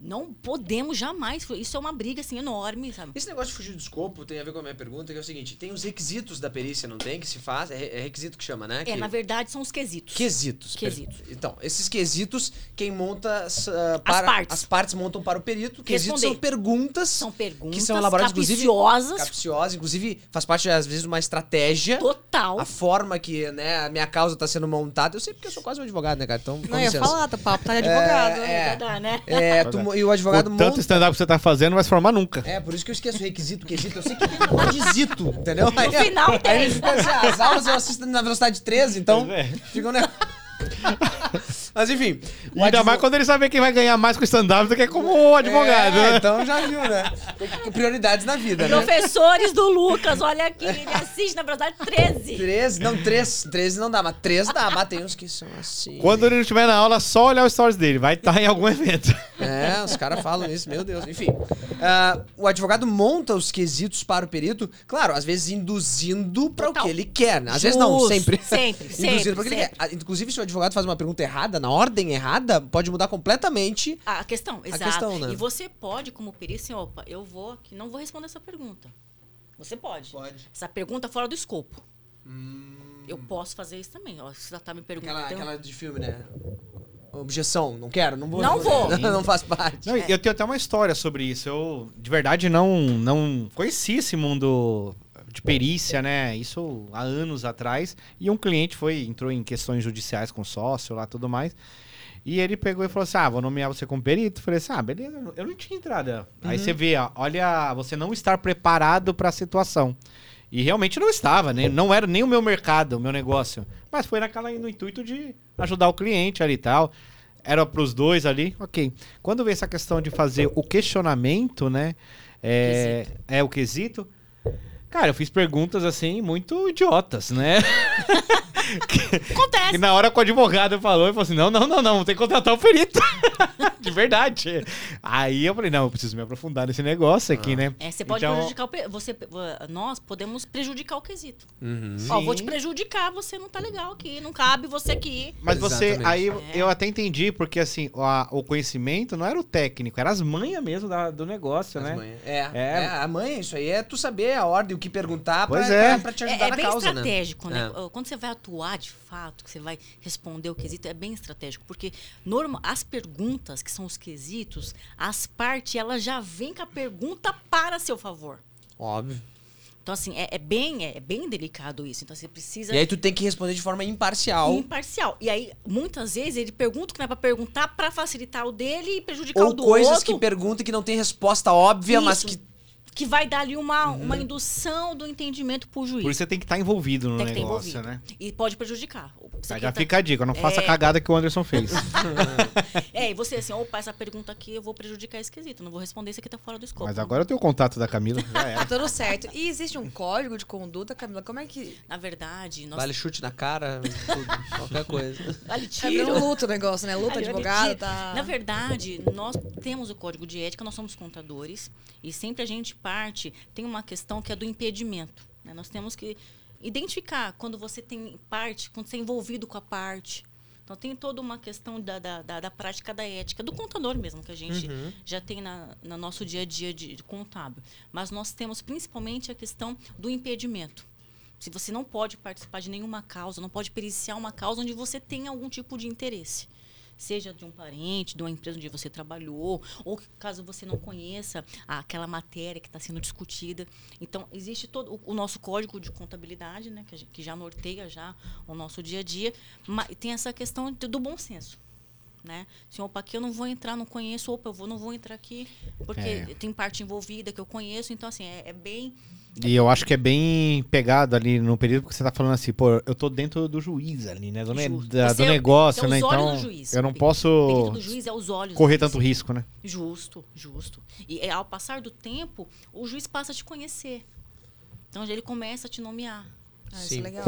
Não podemos jamais. Isso é uma briga assim, enorme, sabe? Esse negócio de fugir do escopo tem a ver com a minha pergunta, que é o seguinte, tem os requisitos da perícia, não tem? Que se faz, é requisito que chama, né? É, que... na verdade são os quesitos. Quesitos. Então, esses quesitos, quem monta as partes montam para o perito. Quesitos são perguntas. São perguntas que são elaboradas, capciosas, inclusive faz parte, às vezes, de uma estratégia. Total. A forma que, né, a minha causa está sendo montada. Eu sei porque eu sou quase um advogado, né, cara? Então, não, eu ia falar, tá, papo, tá advogado. Né? É, tu e o advogado... Tanto stand-up que você tá fazendo, não vai se formar nunca. É, por isso que eu esqueço o requisito, quesito. Eu sei que tem um adesito, entendeu? No aí, final tem. Aí a gente pensa assim, as aulas eu assisto na velocidade 13, então... É. Fica um negócio... Mas enfim... Ainda mais quando ele sabe quem vai ganhar mais com o stand-up do que como advogado, né? Então já viu, né? Prioridades na vida, né? Professores do Lucas, olha aqui, ele assiste na verdade 13. 13 não dá, mas 3 dá, mas tem uns que são assim... Quando ele não estiver na aula, só olhar os stories dele, vai estar em algum evento. É, os caras falam isso, meu Deus. Enfim, o advogado monta os quesitos para o perito, claro, às vezes induzindo para o que ele quer, né? Às vezes não, sempre. Induzindo para o que ele quer. Inclusive, se o advogado faz uma pergunta errada, na ordem errada, pode mudar completamente a questão. Exato. Né? E você pode, como perito, assim, opa, eu vou aqui, não vou responder essa pergunta. Você pode. Essa pergunta fora do escopo. Eu posso fazer isso também. Ó, você já tá me perguntando. Aquela de filme, né? Objeção, não quero, não vou. Não vou. Não faz parte. Não, eu tenho até uma história sobre isso. Eu, de verdade, não conheci esse mundo... de perícia, né? Isso há anos atrás. E um cliente entrou em questões judiciais com sócio lá, tudo mais. E ele pegou e falou assim, vou nomear você como perito. Falei assim, beleza, eu não tinha entrada. Uhum. Aí você vê, olha, você não estar preparado para a situação. E realmente não estava, né? Não era nem o meu mercado, o meu negócio. Mas foi no intuito de ajudar o cliente ali e tal. Era para os dois ali, ok. Quando veio essa questão de fazer o questionamento, né? O quesito... Cara, eu fiz perguntas, assim, muito idiotas, né? Acontece. E na hora que o advogado falou assim, não, tem que contratar o perito. De verdade. Aí eu falei, eu preciso me aprofundar nesse negócio aqui, né? É, você pode prejudicar o perito. Nós podemos prejudicar o quesito. Uhum. Ó, vou te prejudicar, você não tá legal aqui, não cabe você aqui. Mas exatamente. Você, aí eu até entendi, porque assim, o conhecimento não era o técnico, era as manhas mesmo do negócio, né? Manha. A manha, isso aí é tu saber a ordem, o que perguntar pra te ajudar na causa, né? É bem estratégico, né? Quando você vai atuar de fato, que você vai responder o quesito, é bem estratégico, porque as perguntas, que são os quesitos, as partes, elas já vêm com a pergunta para seu favor. Óbvio. Então, assim, é bem delicado isso. Então, você precisa... E aí, tu tem que responder de forma imparcial. E aí, muitas vezes, ele pergunta o que não é pra perguntar para facilitar o dele e prejudicar o do outro. Ou coisas que pergunta que não tem resposta óbvia, mas que vai dar ali uma indução do entendimento pro juiz. Por isso você tem que estar envolvido no negócio, né? E pode prejudicar. Já fica a dica, não faça a cagada que o Anderson fez. E você assim, essa pergunta aqui eu vou prejudicar esse quesito, não vou responder, isso aqui tá fora do escopo. Mas agora eu tenho o contato da Camila, já era. Tudo certo. E existe um código de conduta, Camila? Como é que... Na verdade... Vale chute na cara, tudo, qualquer coisa. Vale tiro. É luta o negócio, né? Luta advogada, tá... Na verdade, nós temos o código de ética, nós somos contadores, e sempre a gente... tem uma questão que é do impedimento, né? Nós temos que identificar quando você tem parte, quando você é envolvido com a parte. Então, tem toda uma questão da prática da ética, do contador mesmo, que a gente já tem no nosso dia a dia de contábil. Mas nós temos principalmente a questão do impedimento. Se você não pode participar de nenhuma causa, não pode periciar uma causa onde você tem algum tipo de interesse. seja de um parente, de uma empresa onde você trabalhou, ou caso você não conheça aquela matéria que está sendo discutida. Então, existe todo o nosso código de contabilidade, né, que já norteia já o nosso dia a dia, mas tem essa questão do bom senso. Né? Assim, opa, aqui eu não vou entrar, não conheço, opa, não vou entrar aqui, porque tem parte envolvida que eu conheço, então assim, é bem... E eu acho que é bem pegado ali no período que você está falando assim, pô, eu tô dentro do juiz ali, né? Do negócio, né? Então, eu não posso correr tanto risco, né? Justo. E ao passar do tempo, o juiz passa a te conhecer. Então, ele começa a te nomear. Sim. Isso é legal.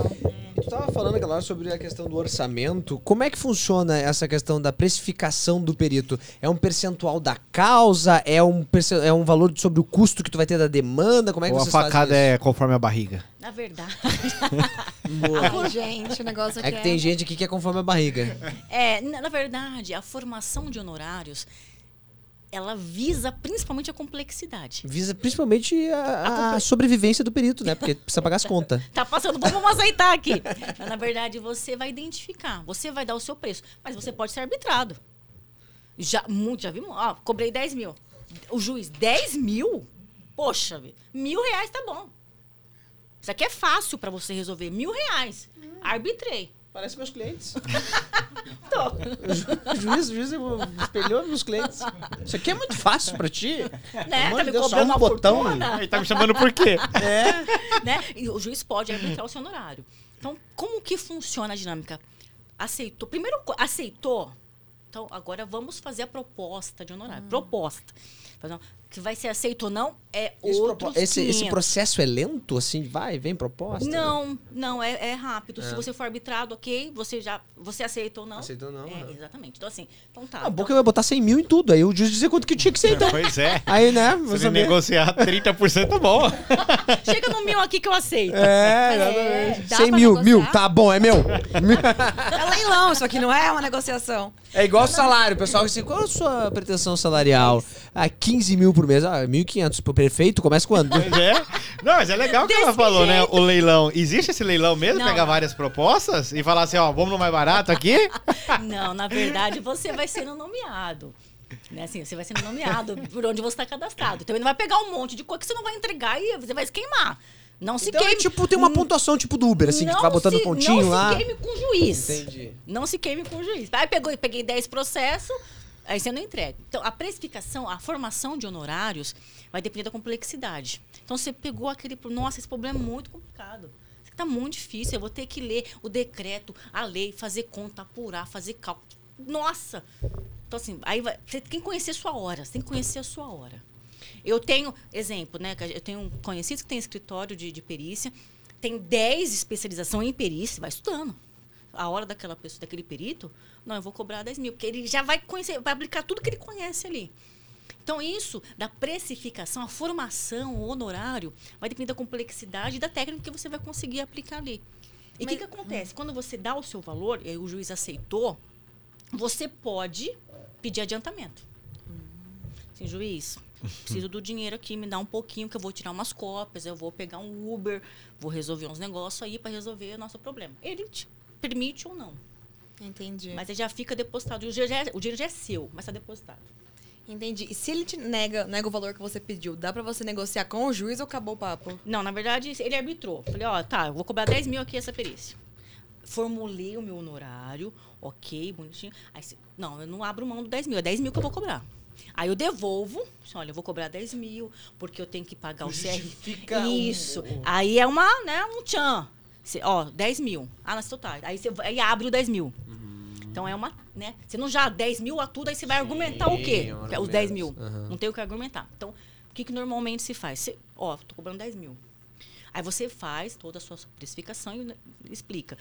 Tu estava falando, galera, sobre a questão do orçamento. Como é que funciona essa questão da precificação do perito? É um percentual da causa? É um valor sobre o custo que tu vai ter da demanda? Como é que vocês fazem isso? Ou a facada é conforme a barriga? Na verdade. Boa. Ai, gente, o negócio é que tem gente aqui que é conforme a barriga. Na verdade, a formação de honorários... Ela visa principalmente a complexidade. Visa principalmente a sobrevivência do perito, né? Porque precisa pagar as contas. Tá passando, vamos aceitar aqui. Mas, na verdade, você vai identificar, você vai dar o seu preço, mas você pode ser arbitrado. Já vimos, ó, cobrei 10 mil. O juiz, 10 mil? Poxa, R$1.000 tá bom. Isso aqui é fácil pra você resolver, R$1.000. Arbitrei. Parece meus clientes. O juiz espelhou meus clientes. Isso aqui é muito fácil pra ti. Né? Tá me cobrando um botão. Ele tá me chamando por quê? Né? E o juiz pode arbitrar o seu honorário. Então, como que funciona a dinâmica? Aceitou. Primeiro, aceitou. Então, agora vamos fazer a proposta de honorário. Proposta. Que vai ser aceito ou não é outro. Esse processo é lento, assim? Vai, vem proposta? Não, é rápido. É. Se você for arbitrado, ok, você aceita ou não. Aceita ou não. Exatamente. Então, assim, tá. Bom, que eu ia botar 100 mil em tudo, aí o juiz dizer quanto que tinha que ser, então. Pois é. Aí, né? Você negociar 30%, tá bom. Chega no 1.000 aqui que eu aceito. Exatamente. 100 mil, tá bom, é meu. É leilão, isso aqui não é uma negociação. É igual salário, pessoal. Assim, qual é a sua pretensão salarial? 15 mil por mês, 1.500 pro prefeito, começa quando? Não, mas é legal o que ela falou, né? O leilão. Existe esse leilão mesmo? Pegar várias propostas e falar assim, ó, vamos no mais barato aqui? Não, na verdade, você vai sendo nomeado. Né? Assim, você vai sendo nomeado por onde você está cadastrado. Também não vai pegar um monte de coisa que você não vai entregar e você vai se queimar. Não se queime. Tipo, tem uma pontuação tipo do Uber, assim, que tu vai botando pontinho lá. Não se queime com o juiz. Entendi. Não se queime com o juiz. Aí peguei 10 processos. Aí você não entrega. Então, a precificação, a formação de honorários vai depender da complexidade. Então, você pegou aquele... Nossa, esse problema é muito complicado. Isso aqui está muito difícil. Eu vou ter que ler o decreto, a lei, fazer conta, apurar, fazer cálculo. Nossa! Então, assim, aí você tem que conhecer a sua hora. Você tem que conhecer a sua hora. Eu tenho, exemplo, né? Eu tenho conhecidos que tem escritório de perícia. Tem 10 especializações em perícia. Vai estudando. A hora daquela pessoa, daquele perito, não, eu vou cobrar 10 mil, porque ele já vai conhecer, vai aplicar tudo que ele conhece ali. Então, isso da precificação, a formação, o honorário, vai depender da complexidade e da técnica que você vai conseguir aplicar ali. E o que acontece? Quando você dá o seu valor, e o juiz aceitou, você pode pedir adiantamento. Assim, juiz, preciso do dinheiro aqui, me dá um pouquinho, que eu vou tirar umas cópias, eu vou pegar um Uber, vou resolver uns negócios aí para resolver o nosso problema. Ele permite ou não. Entendi. Mas ele já fica depositado. O dinheiro já é seu, mas está depositado. Entendi. E se ele te nega o valor que você pediu, dá para você negociar com o juiz ou acabou o papo? Não, na verdade, ele arbitrou. Falei, eu vou cobrar 10 mil aqui essa perícia. Formulei o meu honorário, ok, bonitinho. Aí, eu não abro mão do 10 mil, é 10 mil que eu vou cobrar. Aí eu devolvo, olha, eu vou cobrar 10 mil, porque eu tenho que pagar o CR. Justifica isso. Aí é um tchan. 10 mil. Nesse total. Aí você abre o 10 mil. Então é uma, né? Você não já 10 mil a tudo, aí você vai argumentar o quê? Os 10 mil. Não tem o que argumentar. Então, o que normalmente se faz? Você, tô cobrando 10 mil. Aí você faz toda a sua precificação e explica.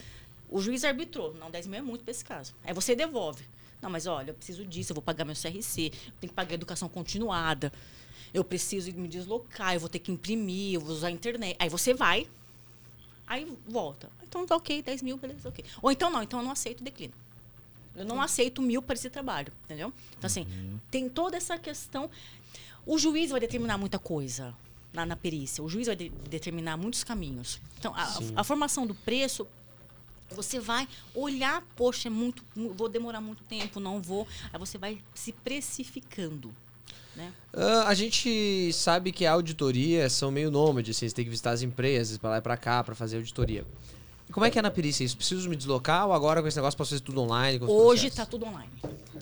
O juiz arbitrou. Não, 10 mil é muito pra esse caso. Aí você devolve. Não, mas eu preciso disso, eu vou pagar meu CRC, eu tenho que pagar a educação continuada, eu preciso me deslocar, eu vou ter que imprimir, eu vou usar a internet. Aí você vai... Aí volta. Então, tá ok, 10 mil, beleza, ok. Ou então eu não aceito, declino. Eu não aceito 1.000 para esse trabalho, entendeu? Então, assim, tem toda essa questão. O juiz vai determinar muita coisa na perícia. O juiz vai determinar muitos caminhos. Então, a formação do preço Você vai olhar, poxa, é muito, vou demorar muito tempo, não vou. Aí você vai se precificando. Né? A gente sabe que a auditoria são meio nômades, assim, você tem que visitar as empresas para lá e para cá para fazer auditoria. E como é que é na perícia isso? Preciso me deslocar ou agora com esse negócio posso fazer tudo online? Hoje está tudo online.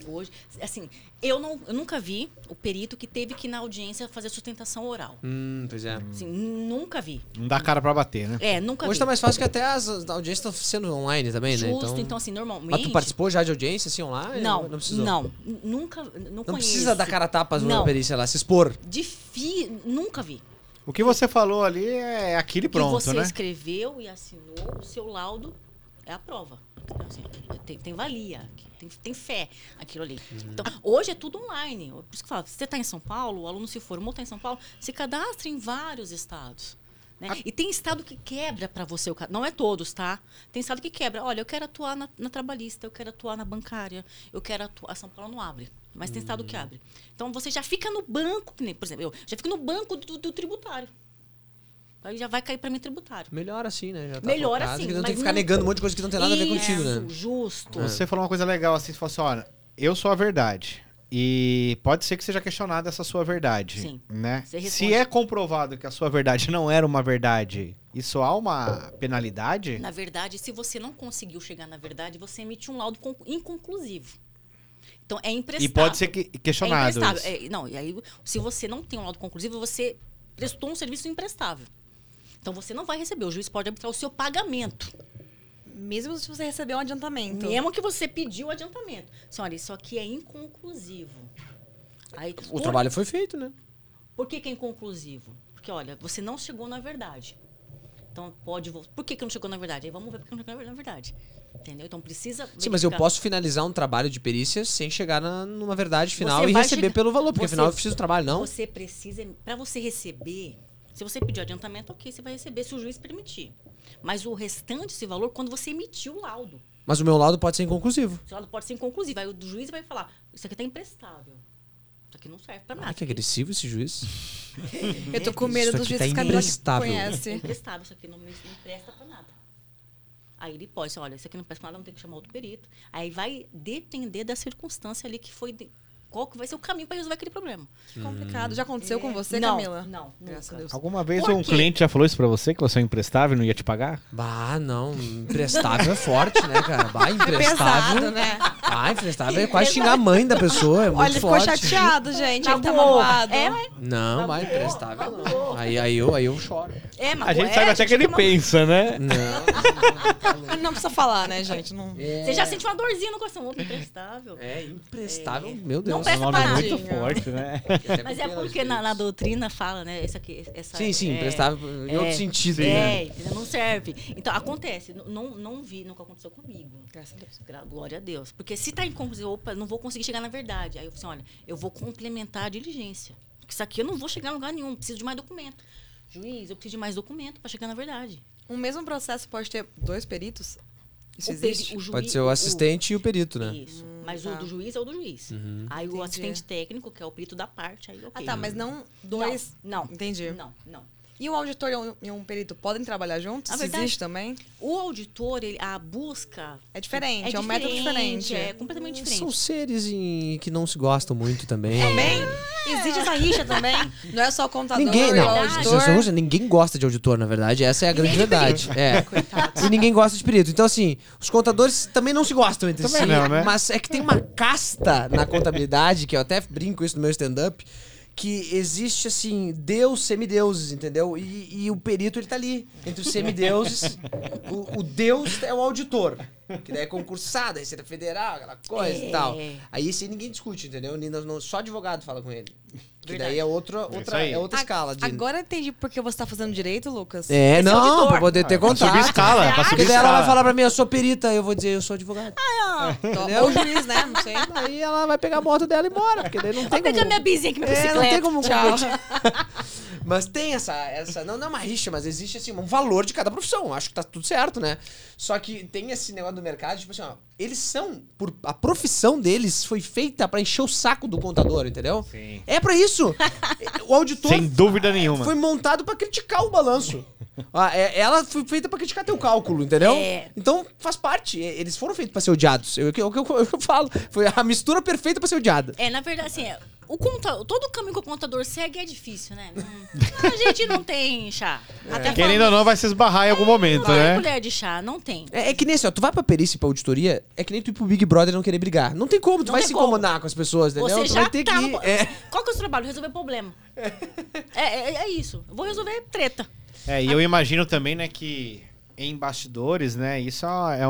Hoje, assim, eu nunca vi o perito que teve que ir na audiência fazer sustentação oral. Pois é. Assim, nunca vi. Não dá cara para bater, né? É, nunca vi. Hoje está mais fácil que até as audiências estão sendo online também, né? Justo, então assim, normalmente... Mas tu participou já de audiência, assim, online? Não precisou? Não, nunca, não conheço. Não precisa dar cara a tapa na perícia lá, se expor. Nunca vi. O que você falou ali é aquele pronto, né? O que você escreveu e assinou, o seu laudo é a prova. Assim, tem valia, tem fé aquilo ali. Então, hoje é tudo online. Por isso que eu falo, se você está em São Paulo, o aluno se formou, está em São Paulo, se cadastra em vários estados. Né? E tem estado que quebra para você, não é todos, tá? Tem estado que quebra. Olha, eu quero atuar na trabalhista, eu quero atuar na bancária, eu quero atuar... São Paulo não abre. Mas tem estado que abre. Então, você já fica no banco, por exemplo, eu já fico no banco do tributário. Aí já vai cair para mim tributário. Melhor assim, né? Já tá melhor colocado, assim. Não tem que ficar negando um monte de coisa que não tem nada a ver contigo, né? Justo. Você falou uma coisa legal, assim, você falou assim, olha, eu sou a verdade. E pode ser que seja questionada essa sua verdade. Sim. Né? Se é comprovado que a sua verdade não era uma verdade, isso há uma penalidade? Na verdade, se você não conseguiu chegar na verdade, você emite um laudo inconclusivo. Então, é emprestado. E pode ser questionado. E aí, se você não tem um laudo conclusivo, você prestou um serviço imprestável. Então, você não vai receber. O juiz pode arbitrar o seu pagamento. Mesmo se você receber um adiantamento. Mesmo que você pediu o adiantamento. Senhora, isso aqui é inconclusivo. Aí, trabalho foi feito, né? Por que é inconclusivo? Porque, olha, você não chegou na verdade. Então, pode voltar. Por que não chegou na verdade? Aí vamos ver por que não chegou na verdade. Entendeu? Então precisa verificar. Sim, mas eu posso finalizar um trabalho de perícia sem chegar numa verdade final e receber pelo valor, porque afinal eu preciso do trabalho, não? Você precisa, para você receber, se você pedir adiantamento, ok, você vai receber, se o juiz permitir. Mas o restante, esse valor, quando você emitir o laudo. Mas o meu laudo pode ser inconclusivo. O seu laudo pode ser inconclusivo. Aí o juiz vai falar, isso aqui tá imprestável. Isso aqui não serve pra nada. Ah, que agressivo esse juiz. Eu tô com medo dos juízes que Camila conhece. É imprestável, isso aqui não presta pra nada. Aí ele pode dizer, olha, isso aqui não presta pra nada, não tem que chamar outro perito. Aí vai depender da circunstância ali que foi... Qual que vai ser o caminho para resolver aquele problema? Que complicado. Já aconteceu com você, Camila? Não. Graças a Deus. Alguma vez um cliente já falou isso para você? Que você é imprestável e não ia te pagar? Bah, não. Imprestável é forte, né, cara? Bah, imprestável. É pesado, né? Ah, imprestável é quase xingar a mãe da pessoa. É muito forte. Olha, ele ficou chateado, gente. Ele tá magoado. Não, mas imprestável não. Aí eu choro. A gente sabe até que ele pensa, né? Não. Não precisa falar, né, gente? Você já sente uma dorzinha no coração. Imprestável. É, imprestável, meu Deus. Não presta para muito forte, né? Mas é porque na doutrina fala, né? Isso aqui, sim, imprestável em outro sentido. Né? Não serve. Então, acontece. Não vi, nunca aconteceu comigo. Graças a Deus. Glória a Deus. Porque se tá inconclusivo, opa, não vou conseguir chegar na verdade. Aí eu falei assim, olha, eu vou complementar a diligência. Porque isso aqui eu não vou chegar em lugar nenhum. Preciso de mais documento. Juiz, eu preciso de mais documento para chegar na verdade. Um mesmo processo pode ter dois peritos? Isso existe? Pode ser o assistente e o perito, né? Isso. Mas o do juiz é o do juiz. Aí entendi. O assistente técnico, que é o perito da parte, aí ok. Ah, tá, mas não dois... Não. Entendi. Não. E o auditor e um perito podem trabalhar juntos? Na verdade, existe também? O auditor, a busca... É diferente, é um método diferente. É completamente diferente. São seres que não se gostam muito também. Também? Existe essa rixa também. Não é só o contador e o auditor. Ninguém gosta de auditor, na verdade. Essa é a grande verdade. Coitado. E ninguém gosta de perito. Então, assim, os contadores também não se gostam entre si. Não, né? Mas é que tem uma casta na contabilidade, que eu até brinco isso no meu stand-up, que existe, assim, semideuses, entendeu? E o perito, ele tá ali, entre os semideuses. O deus é o auditor, que daí é concursado, Receita Federal, aquela coisa e tal. Aí isso aí ninguém discute, entendeu? Só advogado fala com ele. Que daí é outra escala. Agora eu entendi porque você tá fazendo direito, Lucas. Pra poder ter contato. Subir escala, pra subir escala. Ela vai falar pra mim, eu sou perita, eu vou dizer, eu sou advogado. Ou juiz, né? Não sei. Aí ela vai pegar a moto dela e bora, porque daí não tem como... Vou pegar minha bizinha aqui, minha bicicleta. Não tem como competir. Mas tem essa... Não é uma rixa, mas existe, assim, um valor de cada profissão. Acho que tá tudo certo, né? Só que tem esse negócio do mercado, tipo assim, ó, eles são... A profissão deles foi feita pra encher o saco do contador, entendeu? Sim. É pra isso. O auditor... Sem dúvida nenhuma. Foi montado pra criticar o balanço. Ela foi feita pra criticar teu cálculo, entendeu? É. Então, faz parte. Eles foram feitos pra ser odiados. Eu falo. Foi a mistura perfeita pra ser odiada. É, na verdade, assim, todo o caminho que o contador segue é difícil, né? A gente não tem chá. É. Querendo ou não, vai se esbarrar em algum momento, né? Não tem colher de chá, não tem. É que nem assim, ó, tu vai pra perícia, pra auditoria, é que nem tu ir pro Big Brother não querer brigar. Não tem como, tu vai se incomodar com as pessoas, entendeu? Você já tá... Qual que é o seu trabalho? Resolver problema. É isso. Eu vou resolver treta. É, e eu imagino também, né, que em bastidores, né, isso é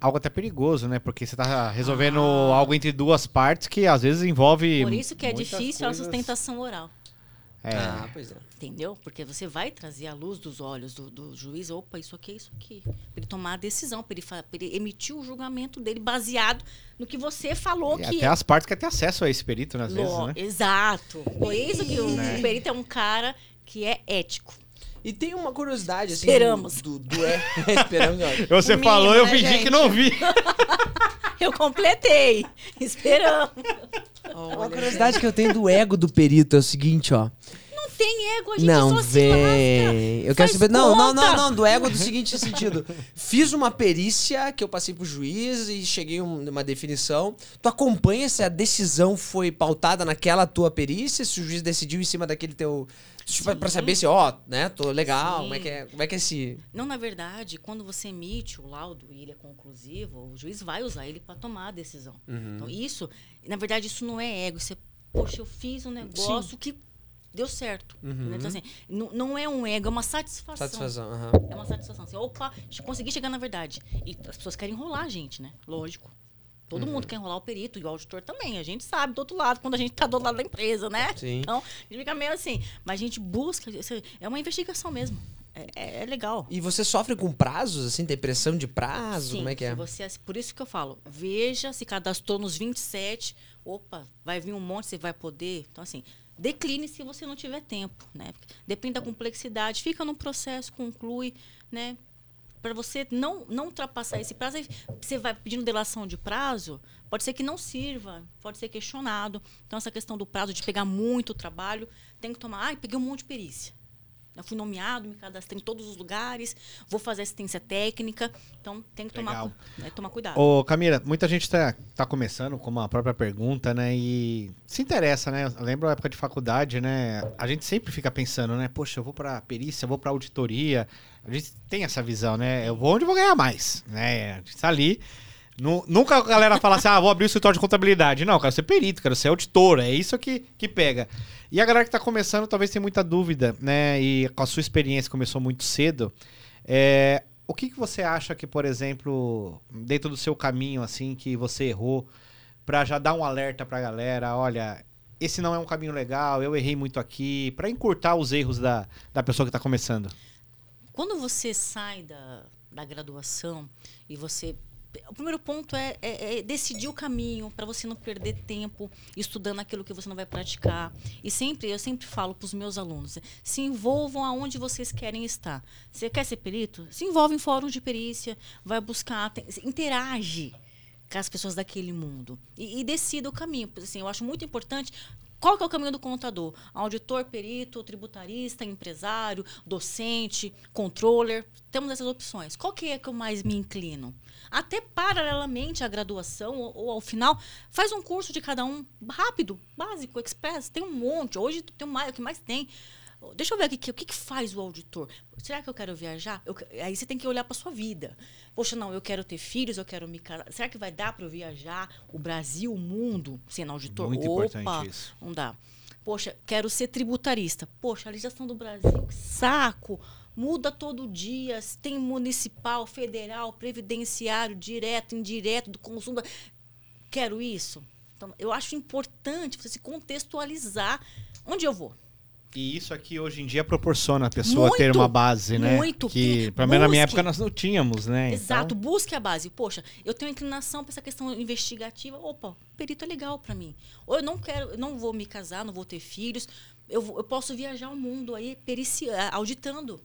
algo até perigoso, né, porque você tá resolvendo algo entre duas partes que às vezes envolve... Por isso que é difícil a sustentação oral. É. Ah, pois é. Entendeu? Porque você vai trazer a luz dos olhos do juiz, opa, isso aqui é isso aqui. Para ele tomar a decisão, para ele emitir o julgamento dele baseado no que você falou. E que até as partes que tem acesso a esse perito, às vezes, né? Exato. Por isso que o perito é um cara que é ético. E tem uma curiosidade, assim... Esperamos. Esperamos. Você mínimo, falou, eu fingi, gente, que não vi. Eu completei. Esperamos. Uma curiosidade que eu tenho do ego do perito é o seguinte, ó. Não tem ego, a gente só se lasca. Eu quero saber... Não, do ego do seguinte sentido. Fiz uma perícia que eu passei pro juiz e cheguei numa definição. Tu acompanha se a decisão foi pautada naquela tua perícia, se o juiz decidiu em cima daquele teu... Tipo, pra saber se, né, tô legal, como é que é esse... Não, na verdade, quando você emite o laudo e ele é conclusivo, o juiz vai usar ele pra tomar a decisão. Uhum. Então, isso, na verdade, isso não é ego. Isso é, poxa, eu fiz um negócio que deu certo. Uhum. Então, assim, não é um ego, é uma satisfação. É uma satisfação. Assim, opa, consegui chegar na verdade. E as pessoas querem enrolar a gente, né? Lógico. Todo mundo quer enrolar o perito e o auditor também. A gente sabe do outro lado, quando a gente tá do outro lado da empresa, né? Sim. Então, a gente fica meio assim. Mas a gente busca... É uma investigação mesmo. É legal. E você sofre com prazos, assim? Tem pressão de prazo? Sim, como é que é? Por isso que eu falo. Veja, se cadastrou nos 27. Opa, vai vir um monte, você vai poder. Então, assim... Decline se você não tiver tempo, né? Depende da complexidade. Fica no processo, conclui, né? Para você não ultrapassar esse prazo, você vai pedindo delação de prazo, pode ser que não sirva, pode ser questionado. Então, essa questão do prazo de pegar muito trabalho, tem que tomar... peguei um monte de perícia. Eu fui nomeado, me cadastrei em todos os lugares, vou fazer assistência técnica, então tem que tomar cuidado. Ô, Camila, muita gente tá começando com uma própria pergunta, né, e se interessa, né? Eu lembro a época de faculdade, né, a gente sempre fica pensando, né, poxa, eu vou pra perícia, eu vou pra auditoria, a gente tem essa visão, né, eu vou onde eu vou ganhar mais, né, a gente tá ali, nunca a galera fala assim, vou abrir o escritório de contabilidade, não, eu quero ser perito, quero ser auditor, é isso que pega. E a galera que tá começando talvez tenha muita dúvida, né? E com a sua experiência começou muito cedo. O que você acha que, por exemplo, dentro do seu caminho, assim, que você errou, pra já dar um alerta pra galera, olha, esse não é um caminho legal, eu errei muito aqui, pra encurtar os erros da pessoa que tá começando? Quando você sai da graduação e você... O primeiro ponto é decidir o caminho para você não perder tempo estudando aquilo que você não vai praticar. E eu sempre falo para os meus alunos, se envolvam aonde vocês querem estar. Você quer ser perito? Se envolve em fóruns de perícia, vai buscar, interage com as pessoas daquele mundo. E decida o caminho. Assim, eu acho muito importante... Qual que é o caminho do contador? Auditor, perito, tributarista, empresário, docente, controller. Temos essas opções. Qual que é que eu mais me inclino? Até paralelamente à graduação ou ao final, faz um curso de cada um rápido, básico, express. Tem um monte. Hoje tem o que mais tem. Deixa eu ver aqui, o que faz o auditor? Será que eu quero viajar? Aí você tem que olhar para sua vida. Poxa, não, eu quero ter filhos, eu quero me casar. Será que vai dar para eu viajar o Brasil, o mundo, sendo auditor? Muito importante isso. Não dá. Poxa, quero ser tributarista. Poxa, a legislação do Brasil, que saco! Muda todo dia, tem municipal, federal, previdenciário, direto, indireto, do consumo. Quero isso. Então, eu acho importante você se contextualizar onde eu vou. E isso aqui, hoje em dia, proporciona a pessoa ter uma base, né? Muito. Que, pelo menos na minha época, nós não tínhamos, né? Exato. Então... Busque a base. Poxa, eu tenho inclinação para essa questão investigativa. Opa, perito é legal para mim. Ou eu não quero, eu não vou me casar, não vou ter filhos. Eu posso viajar o mundo aí, auditando.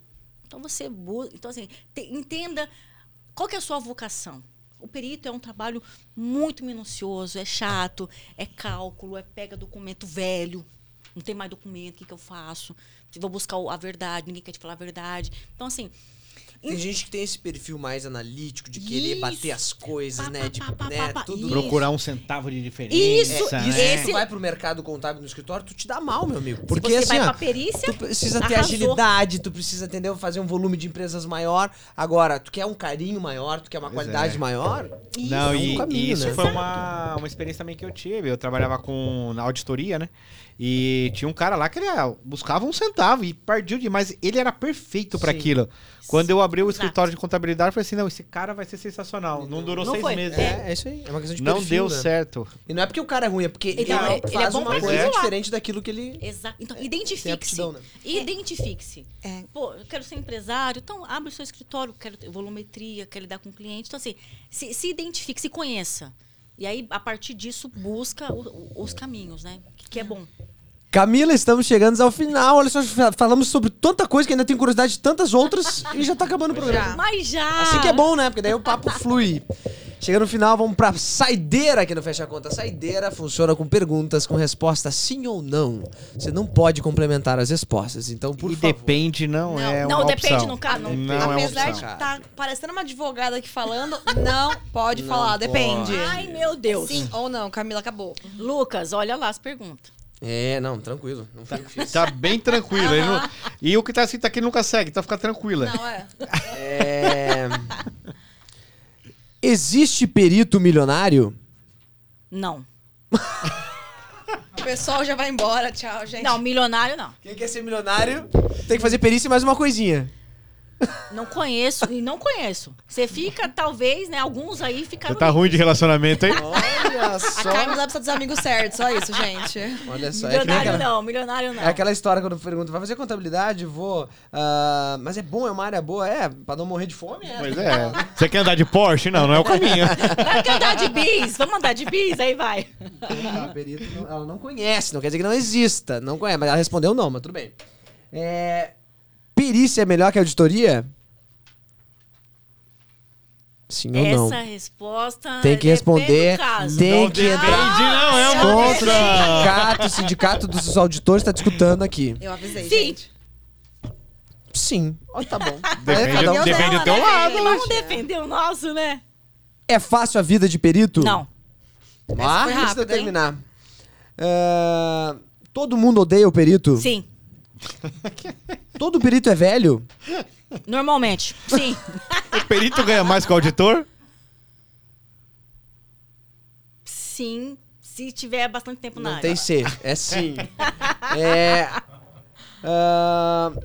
Então, você busca. Então, assim, entenda qual que é a sua vocação. O perito é um trabalho muito minucioso, é chato, é cálculo, é pega documento velho. não tem mais documento, o que eu faço? Vou buscar a verdade, ninguém quer te falar a verdade. Então, assim... Tem gente que tem esse perfil mais analítico, de querer bater as coisas, né? De, tudo. Procurar um centavo de diferença. Isso vai pro mercado contábil no escritório, tu te dá mal, meu amigo. Porque você vai pra perícia, tu precisa ter agilidade, tu precisa fazer um volume de empresas maior. Agora, tu quer um carinho maior, tu quer uma qualidade maior. Não, isso foi uma experiência também que eu tive. Eu trabalhava na auditoria, né? E tinha um cara lá que ele buscava um centavo e partiu demais. Ele era perfeito para aquilo. Quando eu abri o escritório de contabilidade, eu falei assim, não, esse cara vai ser sensacional. Não durou 6 meses. É isso aí. É uma questão de perfil, não deu certo. E não é porque o cara é ruim, é porque ele faz uma coisa diferente daquilo que ele... Exato. Então, identifique-se. Né? Identifique-se. É. Pô, eu quero ser empresário, então abre o seu escritório, quero volumetria, quero lidar com o cliente. Então, assim, se identifique, se conheça. E aí, a partir disso, busca os caminhos, né? Que é bom. Camila, estamos chegando ao final. Olha só, falamos sobre tanta coisa que ainda tenho curiosidade de tantas outras e já tá acabando o programa. Mas já! Assim que é bom, né? Porque daí o papo flui. Chegando no final, vamos pra saideira aqui no Fecha a Conta. A saideira funciona com perguntas, com resposta sim ou não. Você não pode complementar as respostas, então por favor. Depende, não é uma opção. Não, depende no caso. Apesar de estar parecendo uma advogada aqui falando, não pode falar, depende. Ai, meu Deus. Sim ou não, Camila, acabou. Lucas, olha lá as perguntas. É, não, tranquilo. Não foi difícil. Tá bem tranquilo. Não... E o que tá escrito aqui nunca segue, então fica tranquila. Não, Existe perito milionário? Não. O pessoal já vai embora, tchau, gente. Não, milionário não. Quem quer ser milionário tem que fazer perícia e mais uma coisinha. Não conheço e não conheço. Você fica, talvez, né? Alguns aí ficaram... Você tá ruim de relacionamento, hein? Olha só. A Carmen lá precisa dos amigos certos, só isso, gente. Olha só. Milionário não. É aquela história quando pergunta, vai fazer contabilidade? Vou. Mas é bom, é uma área boa. É, pra não morrer de fome? Pois é. Você quer andar de Porsche? Não, não é o caminho. Vai quer andar de bis. Vamos andar de bis? Aí vai. A perita, ela não conhece, não quer dizer que não exista. Não conhece, mas ela respondeu não, mas tudo bem. Perícia é melhor que auditoria? Sim ou não? Essa resposta tem que responder. Tem que entrar contra o sindicato. O sindicato dos auditores está discutindo aqui. Eu avisei. Sim. Gente. Sim. Oh, tá bom. Depende do teu lado. Vamos defender o nosso, né? É fácil a vida de perito? Não. Antes de eu terminar. Todo mundo odeia o perito? Sim. Todo perito é velho? Normalmente, sim. O perito ganha mais que o auditor? Sim, se tiver bastante tempo na área. Não tem C, é sim.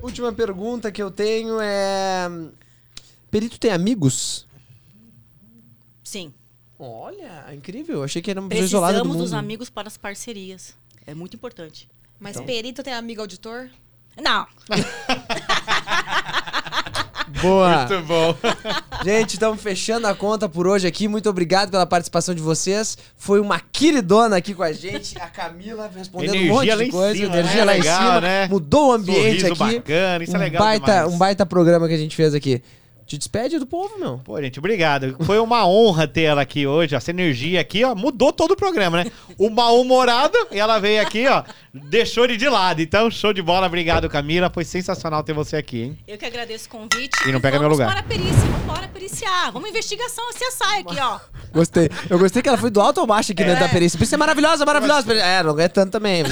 Última pergunta que eu tenho é... Perito tem amigos? Sim. Olha, incrível. Achei que era um isolado do mundo. Precisamos dos amigos para as parcerias. É muito importante. Mas então. Perito tem amigo auditor? Não. Boa. Muito bom. Gente, estamos fechando a conta por hoje aqui. Muito obrigado pela participação de vocês. Foi uma queridona aqui com a gente. A Camila respondendo um monte de coisa. Energia lá em cima, né? Mudou o ambiente aqui. Bacana, isso é legal demais. Um baita programa que a gente fez aqui. Te despede do povo, meu. Pô, gente, obrigado. Foi uma honra ter ela aqui hoje. Essa energia aqui, ó, mudou todo o programa, né? O mal-humorado, ela veio aqui, ó, deixou ele de lado. Então, show de bola. Obrigado, Camila. Foi sensacional ter você aqui, hein? Eu que agradeço o convite. E não pega meu lugar. Vamos para a perícia, vamos periciar. Vamos investigação, você sai aqui, ó. Gostei. Eu gostei que ela foi do alto ao baixo aqui dentro da perícia. Perícia é maravilhosa, maravilhosa. Não é tanto também.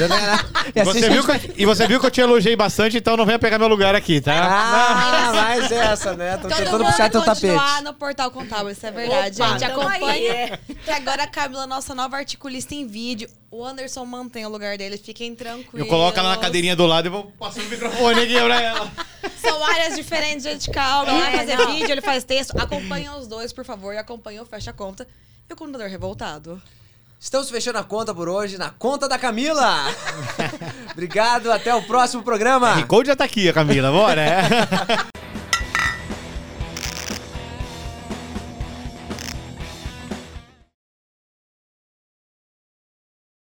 E você viu que eu te elogiei bastante, então não venha pegar meu lugar aqui, tá? Ah, mas essa, né? Todo mundo vai continuar no Portal Contábeis, isso é verdade. Opa, gente, acompanha. Que agora a Camila, nossa nova articulista em vídeo, o Anderson mantém o lugar dele, fiquem tranquilos. Eu coloco ela na cadeirinha do lado e vou passando o microfone aqui pra ela. São áreas diferentes, gente, calma. Ela vai fazer vídeo, ele faz texto. Acompanha os dois, por favor, e acompanha o Fecha a Conta e o Contador Revoltado. Estamos fechando a conta por hoje na conta da Camila. Obrigado, até o próximo programa. O Code já tá aqui, a Camila, bora?